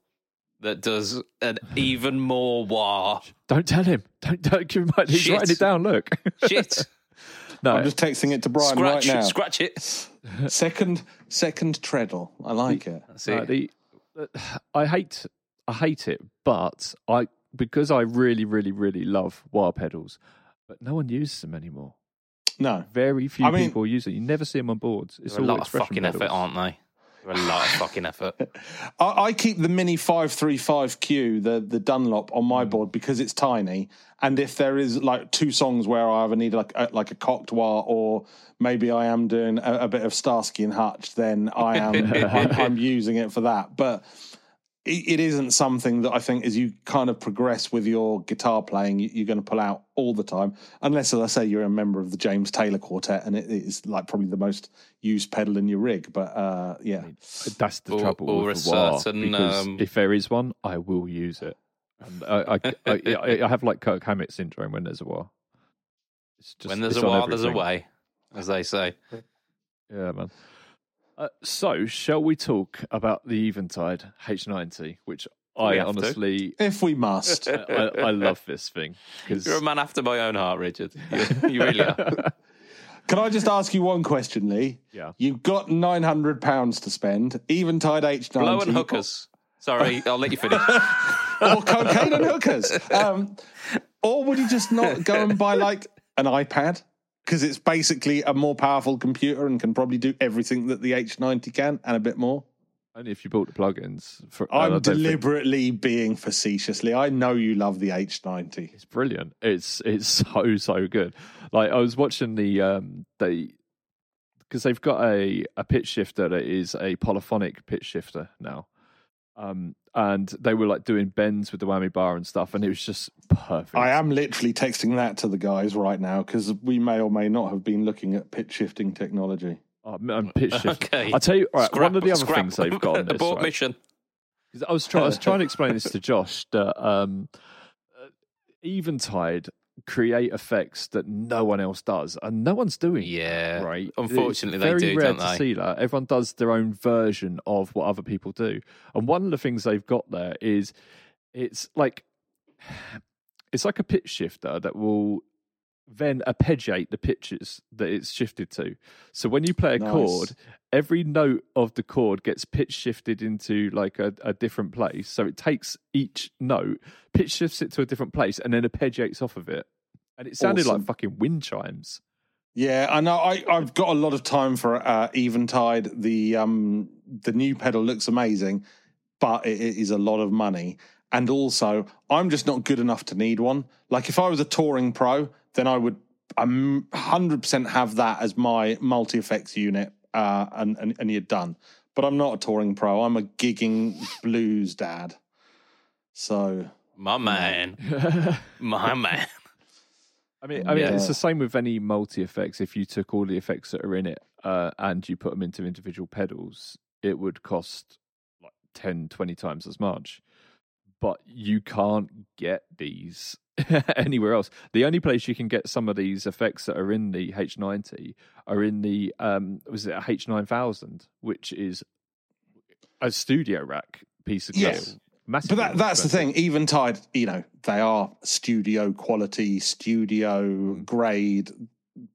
that does an even more wah. Don't tell him. Don't give him. He's writing it down. Look. Shit. No, I'm just texting it to Brian right now. Scratch it. Second treadle. I like it. That's it. I hate it, but because I really, really, really love wah pedals, but no one uses them anymore. No, very few people use it. You never see them on boards. It's all a lot of fucking pedals. Effort, aren't they? A lot of fucking effort. I keep the Mini 535Q, the Dunlop, on my board because it's tiny. And if there is like two songs where I either need like a cocked wah or maybe I am doing a bit of Starsky and Hutch, then I am I'm using it for that. But it isn't something that I think as you kind of progress with your guitar playing, you're going to pull out all the time. Unless, as I say, you're a member of the James Taylor Quartet and it is like probably the most used pedal in your rig. But yeah. That's the trouble with the wah, because if there is one, I will use it. And I have like Kirk Hammett syndrome when there's a wah. When there's a wah, there's a way, as they say. Yeah, man. So, shall we talk about the Eventide H90, which I honestly... If we must. I love this thing. Cause... You're a man after my own heart, Richard. You really are. Can I just ask you one question, Lee? Yeah. You've got £900 to spend. Eventide H90... Blow and hookers. Sorry, I'll let you finish. Or cocaine and hookers. Or would you just not go and buy, like, an iPad? Because it's basically a more powerful computer and can probably do everything that the H90 can and a bit more. Only if you built the plugins. I'm deliberately being facetiously. I know you love the H90. It's brilliant. It's so good. Like I was watching the because they've got a pitch shifter that is a polyphonic pitch shifter now, and they were like doing bends with the whammy bar and stuff, and it was just perfect. I am literally texting that to the guys right now because we may or may not have been looking at pitch shifting technology. Okay. I tell you, all right, one of the other things they've got on this, abort right, mission. I was trying to explain this to Josh that Eventide create effects that no one else does, and no one's doing. Yeah, that, right. Unfortunately, they do. It's very rare to see that. Everyone does their own version of what other people do, and one of the things they've got there is it's like a pitch shifter that will then arpeggiate the pitches that it's shifted to. So when you play a chord, every note of the chord gets pitch shifted into like a different place. So it takes each note, pitch shifts it to a different place, and then arpeggiates off of it. And it sounded like fucking wind chimes. Yeah, I know. I've got a lot of time for Eventide. The new pedal looks amazing, but it is a lot of money. And also, I'm just not good enough to need one. Like if I was a touring pro, then I would 100% have that as my multi-effects unit, and you're done. But I'm not a touring pro. I'm a gigging blues dad. So my man. I mean, yeah. It's the same with any multi-effects. If you took all the effects that are in it and you put them into individual pedals, it would cost like 10, 20 times as much. But you can't get these anywhere else. The only place you can get some of these effects that are in the H90 are in the H9000, which is a studio rack piece of metal. But that's the thing. Eventide, you know, they are studio quality, studio grade,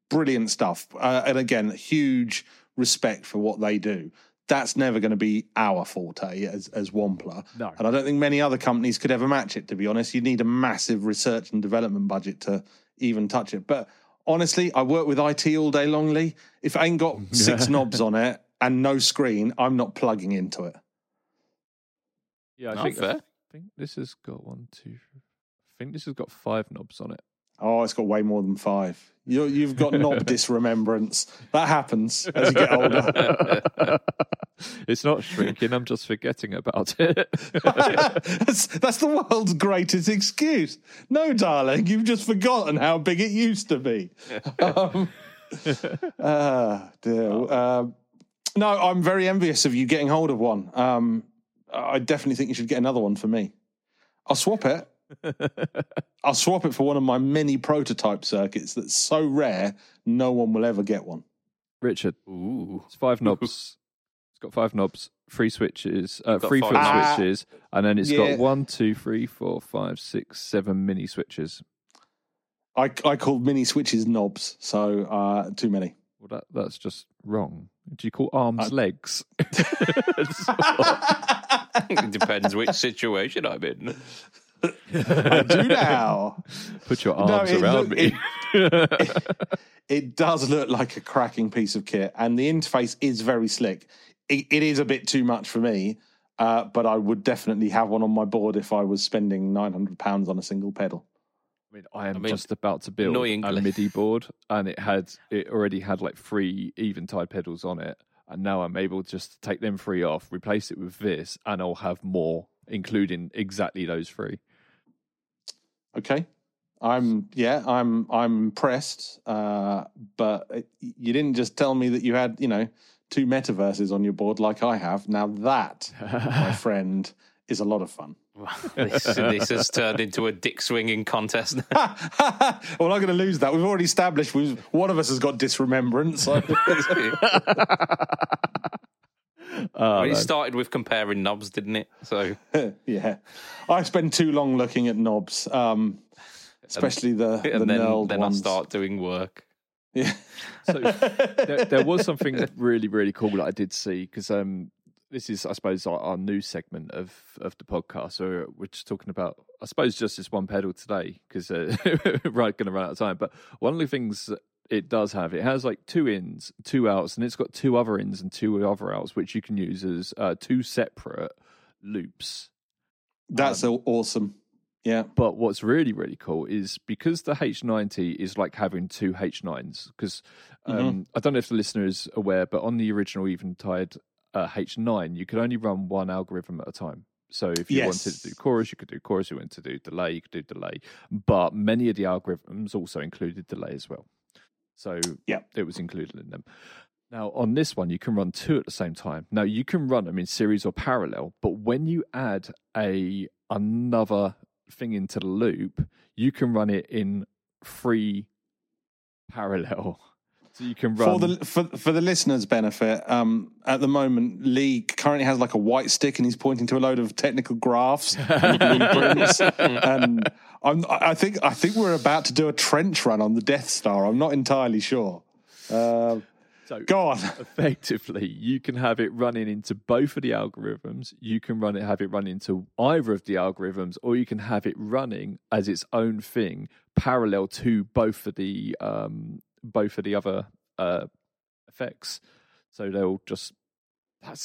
brilliant stuff. And again, huge respect for what they do. That's never going to be our forte as Wampler. No. And I don't think many other companies could ever match it, to be honest. You need a massive research and development budget to even touch it. But honestly, I work with IT all day long, Lee. If I ain't got 6 knobs on it and no screen, I'm not plugging into it. Yeah, I think this has got 1, 2... I think this has got 5 knobs on it. Oh, it's got way more than 5. You've got knob disremembrance. That happens as you get older. It's not shrinking. I'm just forgetting about it. That's the world's greatest excuse. No, darling, you've just forgotten how big it used to be. Dear. No, I'm very envious of you getting hold of one. I definitely think you should get another one for me. I'll swap it. I'll swap it for one of my many prototype circuits that's so rare no one will ever get one. Richard, ooh, it's 5 knobs. It's got 5 knobs, 3 switches, 3 foot switches, and then it's got 1, 2, 3, 4, 5, 6, 7 mini switches. I called mini switches knobs, so too many. Well, that's just wrong. Do you call arms legs? It depends which situation I'm in. I do now. Put your arms around me. It does look like a cracking piece of kit, and the interface is very slick. It is a bit too much for me, but I would definitely have one on my board if I was spending £900 on a single pedal. I mean, just about to build a MIDI board, and it already had like 3 Eventide pedals on it, and now I'm able just to take them 3 off, replace it with this, and I'll have more, including exactly those 3. Okay, I'm impressed. But you didn't just tell me that you had, 2 metaverses on your board like I have. Now that, my friend, is a lot of fun. This has turned into a dick swinging contest. Well, I'm going to lose that. We've already established one of us has got disremembrance. So. It started with comparing knobs, didn't it? So yeah, I spend too long looking at knobs, especially the knurled ones. Then I start doing work. Yeah. So there was something really, really cool that I did see because this is, I suppose, our new segment of the podcast. So we're just talking about, I suppose, just this one pedal today because we're going to run out of time. But one of the things it does have. It has like two ins, two outs, and it's got two other ins and two other outs, which you can use as two separate loops. That's so awesome. Yeah. But what's really, really cool is because the H90 is like having two H9s, because I don't know if the listener is aware, but on the original Eventide H9, you could only run one algorithm at a time. So if you wanted to do chorus, you could do chorus. You wanted to do delay, you could do delay. But many of the algorithms also included delay as well. So it was included in them. Now, on this one, you can run two at the same time. Now, you can run them in series or parallel, but when you add another thing into the loop, you can run it in three parallel. So you can run... For the listeners' benefit, at the moment, Lee currently has like a white stick and he's pointing to a load of technical graphs and blueprints. And I think we're about to do a trench run on the Death Star. I'm not entirely sure. So go on. Effectively, you can have it running into both of the algorithms. You can have it run into either of the algorithms, or you can have it running as its own thing, parallel to both of the other effects. So they'll just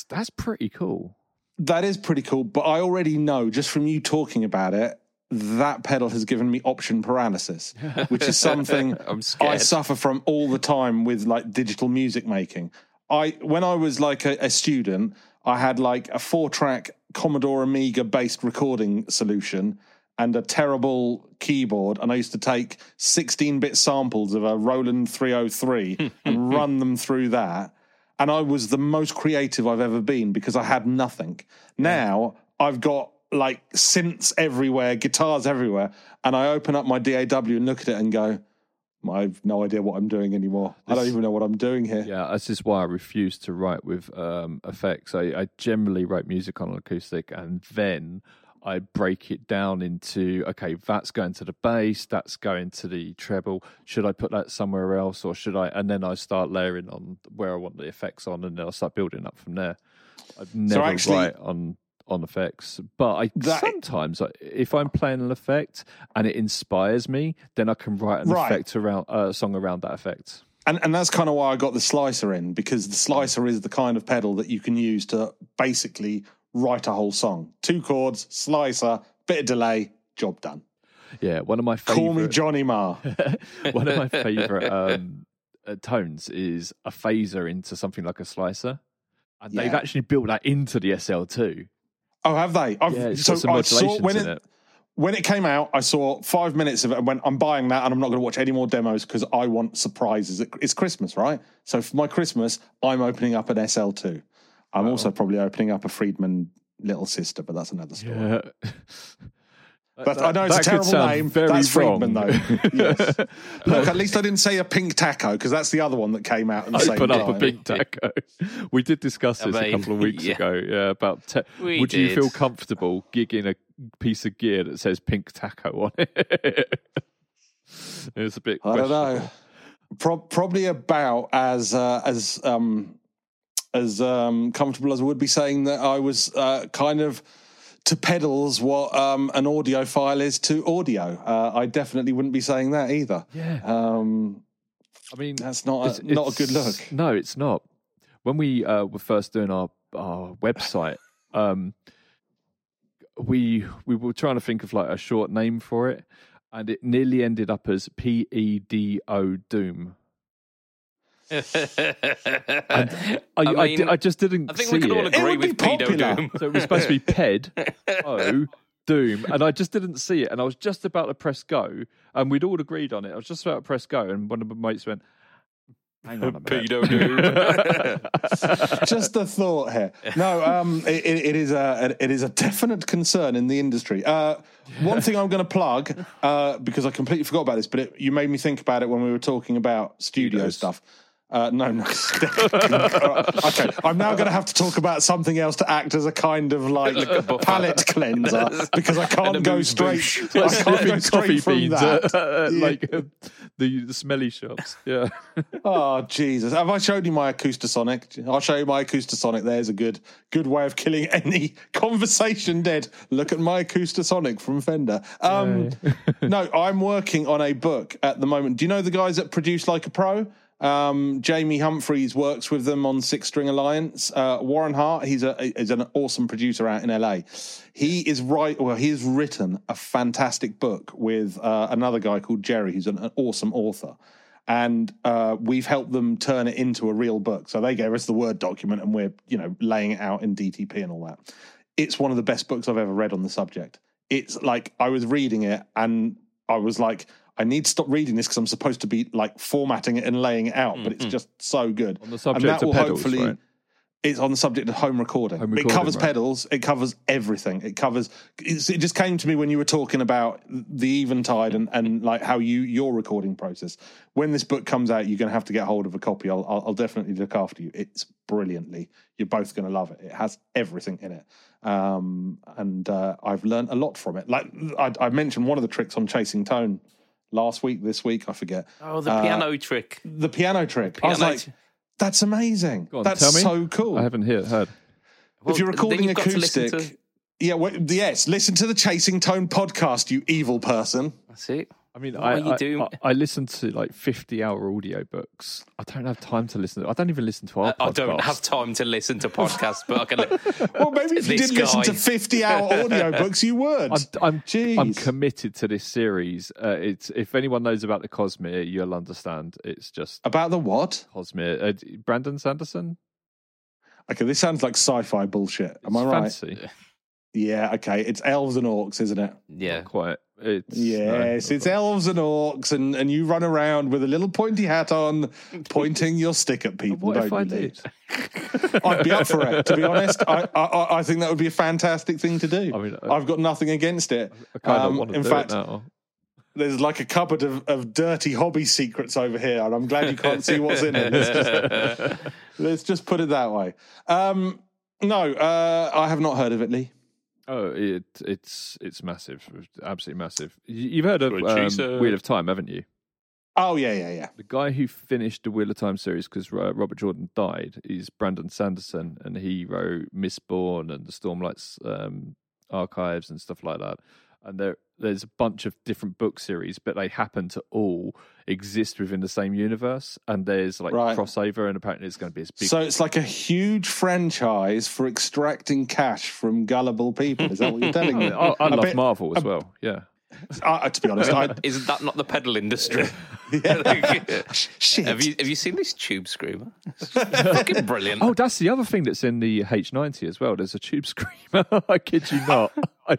that's pretty cool. That is pretty cool. But I already know just from you talking about it, that pedal has given me option paralysis, which is something I suffer from all the time with like digital music making. When I was like a student, I had like a 4-track Commodore Amiga based recording solution and a terrible keyboard. And I used to take 16-bit samples of a Roland 303 and run them through that. And I was the most creative I've ever been because I had nothing. Now I've got like synths everywhere, guitars everywhere, and I open up my DAW and look at it and go, I have no idea what I'm doing anymore. I don't even know what I'm doing here. Yeah, that's just why I refuse to write with effects. I generally write music on acoustic, and then I break it down into, okay, that's going to the bass, that's going to the treble, should I put that somewhere else, or should I, and then I start layering on where I want the effects on, and then I'll start building up from there. I've never write on effects, but sometimes if I'm playing an effect and it inspires me, then I can write an effect around a song around that effect. And that's kind of why I got the Slicer in, because the Slicer is the kind of pedal that you can use to basically write a whole song. 2 chords, Slicer, bit of delay, job done. Yeah, one of my favorite. Call me Johnny Marr. One of my favorite tones is a phaser into something like a Slicer, and they've actually built that into the SL2. Oh, have they? When it came out, I saw 5 minutes of it and went, I'm buying that, and I'm not going to watch any more demos because I want surprises. It's Christmas, right? So for my Christmas, I'm opening up an SL2. I'm also probably opening up a Friedman Little Sister, but that's another story. Yeah. But I know it's a terrible name. That's wrong. Friedman, though. Yes. Look, at least I didn't say a pink taco, because that's the other one that came out. A pink taco. We did discuss this a couple of weeks ago. Yeah, about would you feel comfortable gigging a piece of gear that says pink taco on it? It's a bit. I don't know. Probably about as comfortable as I would be saying that I was kind of. To pedals what an audiophile is to audio. I definitely wouldn't be saying that either. Yeah. I mean, that's not a good look. No, it's not. When we were first doing our website, we were trying to think of like a short name for it, and it nearly ended up as PEDO Doom. I just didn't. I think we could all agree with Pedo Doom. So it was supposed to be Pedo Doom, and I just didn't see it. And I was just about to press go, and we'd all agreed on it. I was just about to press go, and one of my mates went, "Hang on a minute, Pedo Doom." Just a thought here. No, it is a definite concern in the industry. One thing I'm going to plug because I completely forgot about this, but you made me think about it when we were talking about studio stuff. No. Okay, I'm now going to have to talk about something else to act as a kind of like palate cleanser because I can't go straight. I can't go straight from that. The smelly shops. Yeah. Oh Jesus! Have I shown you my Acoustasonic? I'll show you my Acoustasonic. There's a good way of killing any conversation dead. Look at my Acoustasonic from Fender. No, I'm working on a book at the moment. Do you know the guys that produce Like a Pro? Jamie Humphreys works with them on Six String Alliance. Warren Hart, he's an awesome producer out in LA. He has written a fantastic book with another guy called Jerry, who's an awesome author. And we've helped them turn it into a real book. So they gave us the Word document and we're, laying it out in DTP and all that. It's one of the best books I've ever read on the subject. It's like, I was reading it and I was like, I need to stop reading this because I'm supposed to be like formatting it and laying it out, but it's just so good. On the subject and that will pedals, hopefully, right? It's on the subject of home recording. It covers pedals. It covers everything. It just came to me when you were talking about the Eventide and like how your recording process. When this book comes out, you're going to have to get hold of a copy. I'll definitely look after you. It's brilliantly. You're both going to love it. It has everything in it. And I've learned a lot from it. Like I mentioned one of the tricks on Chasing Tone last week, this week, I forget. Oh, the piano trick. I was like, that's amazing. Go on, that's so cool. I haven't heard. Well, if you're recording acoustic... listen to the Chasing Tone podcast, you evil person. That's it. I mean, I listen to like 50-hour audiobooks. I don't have time to listen to. I don't even listen to our podcast. I don't have time to listen to podcasts, but I can. Well, maybe if you did listen to 50-hour audiobooks, you would. I'm committed to this series. It's if anyone knows about the Cosmere, you'll understand. It's just about the what? Cosmere. Brandon Sanderson. Okay, this sounds like sci-fi bullshit. Am I right? Fantasy. Yeah. Okay, it's elves and orcs, isn't it? Yeah, not quite. It's elves and orcs, and you run around with a little pointy hat on, pointing your stick at people. What if I did? I'd be up for it, to be honest. I think that would be a fantastic thing to do. I mean, I've got nothing against it. I kind of want to do it now. There's like a cupboard of dirty hobby secrets over here, and I'm glad you can't see what's in it. Let's just put it that way. No, I have not heard of it, Lee. Oh, it's massive, absolutely massive. You've heard of Wheel of Time, haven't you? Oh, yeah. The guy who finished the Wheel of Time series, because Robert Jordan died, is Brandon Sanderson, and he wrote Mistborn and the Stormlights archives and stuff like that. And there's a bunch of different book series, but they happen to all exist within the same universe. And there's like crossover, and apparently it's going to be as big. So it's like a huge franchise for extracting cash from gullible people. Is that what you're telling me? I love Marvel as well. Yeah. To be honest, isn't that not the pedal industry? Shit. Have you seen this tube screamer? It's fucking brilliant. Oh, that's the other thing that's in the H90 as well. There's a tube screamer. I kid you not. I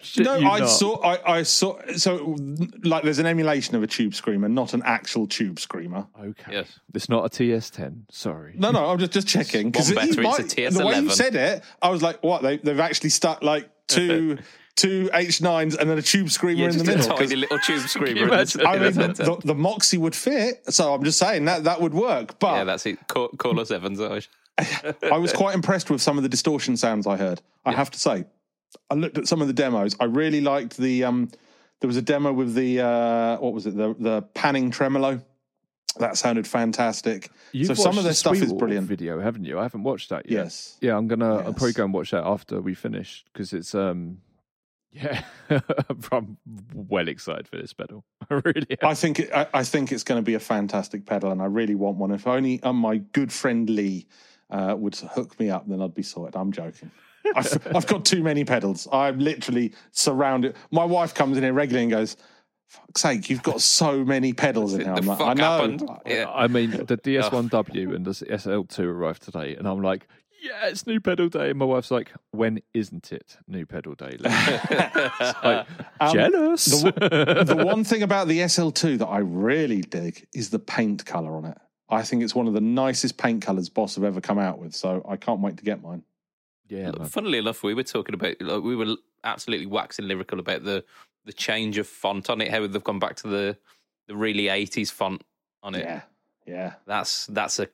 saw. So, like, there's an emulation of a tube screamer, not an actual tube screamer. Okay. Yes. It's not a TS10. Sorry. No. I'm just checking because the way you said it, I was like, what? They've actually stuck like two. Two H9s and then a tube screamer in the middle. A tiny little tube screamer. I mean, the Moxie would fit, so I'm just saying that would work. But yeah, that's it. Call us Evans. I was quite impressed with some of the distortion sounds I heard. I have to say, I looked at some of the demos. I really liked the. There was a demo with the what was it? The panning tremolo. That sounded fantastic. So some of their stuff is brilliant. Video, haven't you? I haven't watched that yet. Yes. Yeah, I'll probably go and watch that after we finish because it's Yeah, I'm well excited for this pedal. I really am. I think it's going to be a fantastic pedal, and I really want one. If only my good friend Lee would hook me up, then I'd be sorted. I'm joking. I've got too many pedals. I'm literally surrounded. My wife comes in here regularly and goes, fuck's sake, you've got so many pedals in here. I'm like, I know. Yeah. I mean, the DS1W and the SL2 arrived today, and I'm like, yeah, it's new pedal day. And my wife's like, when isn't it new pedal day? Like, jealous. The one thing about the SL2 that I really dig is the paint colour on it. I think it's one of the nicest paint colours Boss have ever come out with, so I can't wait to get mine. Yeah. Funnily enough, we were talking about, like, we were absolutely waxing lyrical about the change of font on it, how they've gone back to the really 80s font on it. Yeah. Yeah, that's a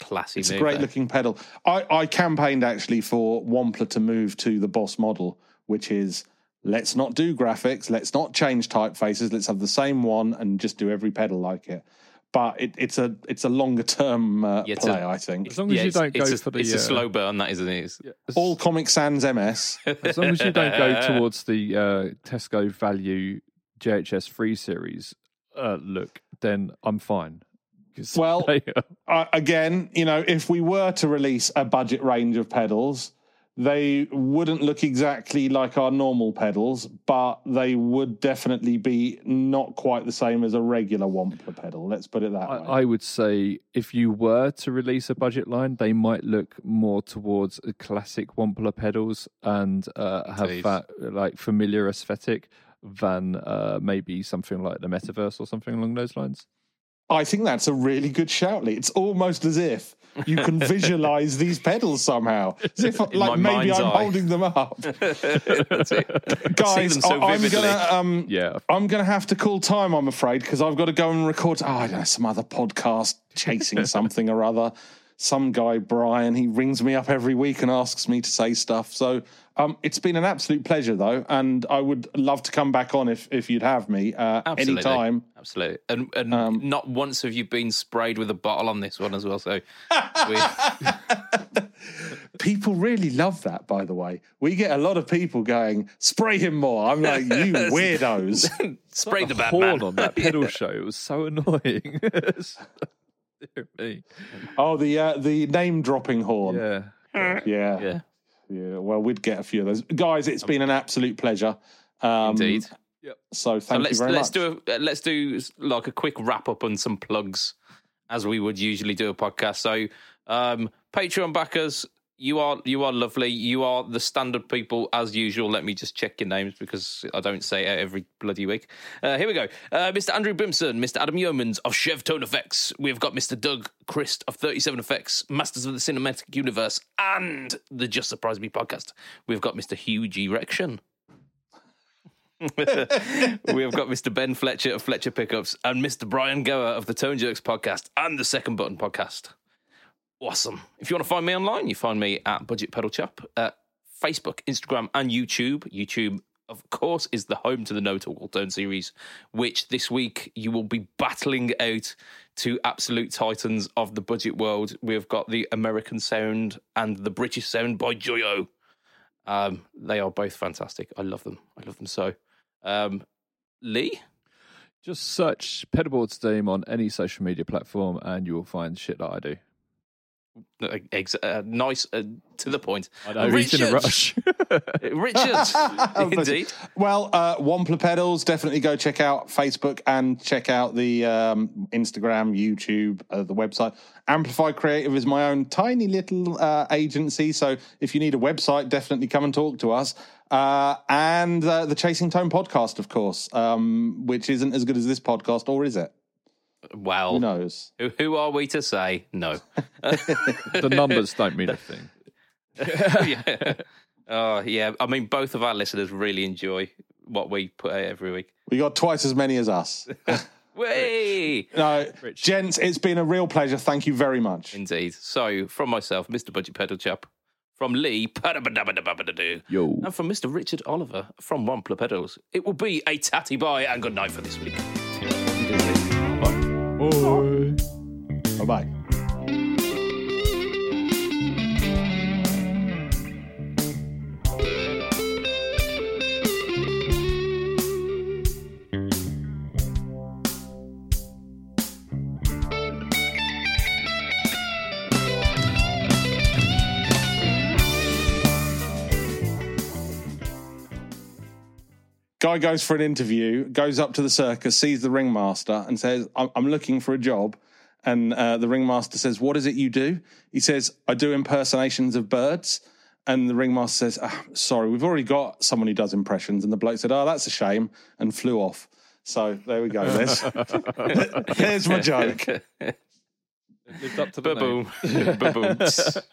classy. It's move a great there. Looking pedal. I campaigned actually for Wampler to move to the Boss model, which is let's not do graphics, let's not change typefaces, let's have the same one and just do every pedal like it. But it's a longer term play, I think. As long as you don't go for the, it's a slow burn, that isn't it? All Comic Sans MS. As long as you don't go towards the Tesco Value JHS 3 Series look, then I'm fine. Well, again, you know, if we were to release a budget range of pedals, they wouldn't look exactly like our normal pedals, but they would definitely be not quite the same as a regular Wampler pedal. Let's put it that way. I would say if you were to release a budget line, they might look more towards classic Wampler pedals and have that like familiar aesthetic than maybe something like the Metaverse or something along those lines. I think that's a really good shout, Lee. It's almost as if you can visualize these pedals somehow. As if, like, maybe I'm holding them up. That's it. Guys, I'm going to have to call time, I'm afraid, because I've got to go and record, I don't know, some other podcast, Chasing Something or Other. Some guy, Brian, he rings me up every week and asks me to say stuff. So it's been an absolute pleasure, though, and I would love to come back on if you'd have me any time. Absolutely. And not once have you been sprayed with a bottle on this one as well. So people really love that, by the way. We get a lot of people going, spray him more. I'm like, you weirdos. Spray the bad man. On that pedal show. It was so annoying. Oh, the name dropping horn. Yeah. Well, we'd get a few of those, guys. It's been an absolute pleasure. Indeed. Yep. So thank you very much. Let's do like a quick wrap up on some plugs, as we would usually do a podcast. So, Patreon backers, you are lovely. You are the standard people as usual. Let me just check your names because I don't say it every bloody week. Here we go. Mr. Andrew Brimson, Mr. Adam Yeomans of Chev Tone Effects. We've got Mr. Doug Christ of 37 Effects, Masters of the Cinematic Universe, and the Just Surprise Me podcast. We've got Mr. Hugh G. Rection. We have got Mr. Ben Fletcher of Fletcher Pickups and Mr. Brian Goer of the Tone Jerks podcast and the Second Button podcast. Awesome. If you want to find me online, you find me at Budget Pedal Chap, Facebook, Instagram, and YouTube. YouTube, of course, is the home to the No Talk Tone series, which this week you will be battling out two absolute titans of the budget world. We have got the American sound and the British sound by Joyo. They are both fantastic. I love them. So. Lee? Just search Pedalboard Steam on any social media platform and you will find shit that I do. Nice, to the point. I know, Richard. He's in a rush. Richard, indeed. Well, Wampler Pedals, definitely go check out Facebook and check out the Instagram, YouTube, the website. Amplify Creative is my own tiny little agency, so if you need a website, definitely come and talk to us. And the Chasing Tone podcast, of course, which isn't as good as this podcast, or is it? Well, who knows? Who are we to say no? The numbers don't mean a thing. Yeah. I mean, both of our listeners really enjoy what we put out every week. We got twice as many as us. Way! No, Rich. Gents, it's been a real pleasure. Thank you very much. Indeed. So, from myself, Mr. Budget Pedal Chap, from Lee, Yo. And from Mr. Richard Oliver from Wampler Pedals, it will be a tatty bye and good night for this week. Bye-bye. Guy goes for an interview, goes up to the circus, sees the ringmaster and says, I'm looking for a job. And the ringmaster says, what is it you do? He says, I do impersonations of birds. And the ringmaster says, sorry, we've already got someone who does impressions. And the bloke said, oh, that's a shame, and flew off. So there we go. There's my joke. Lived up to the name. Ba-boom.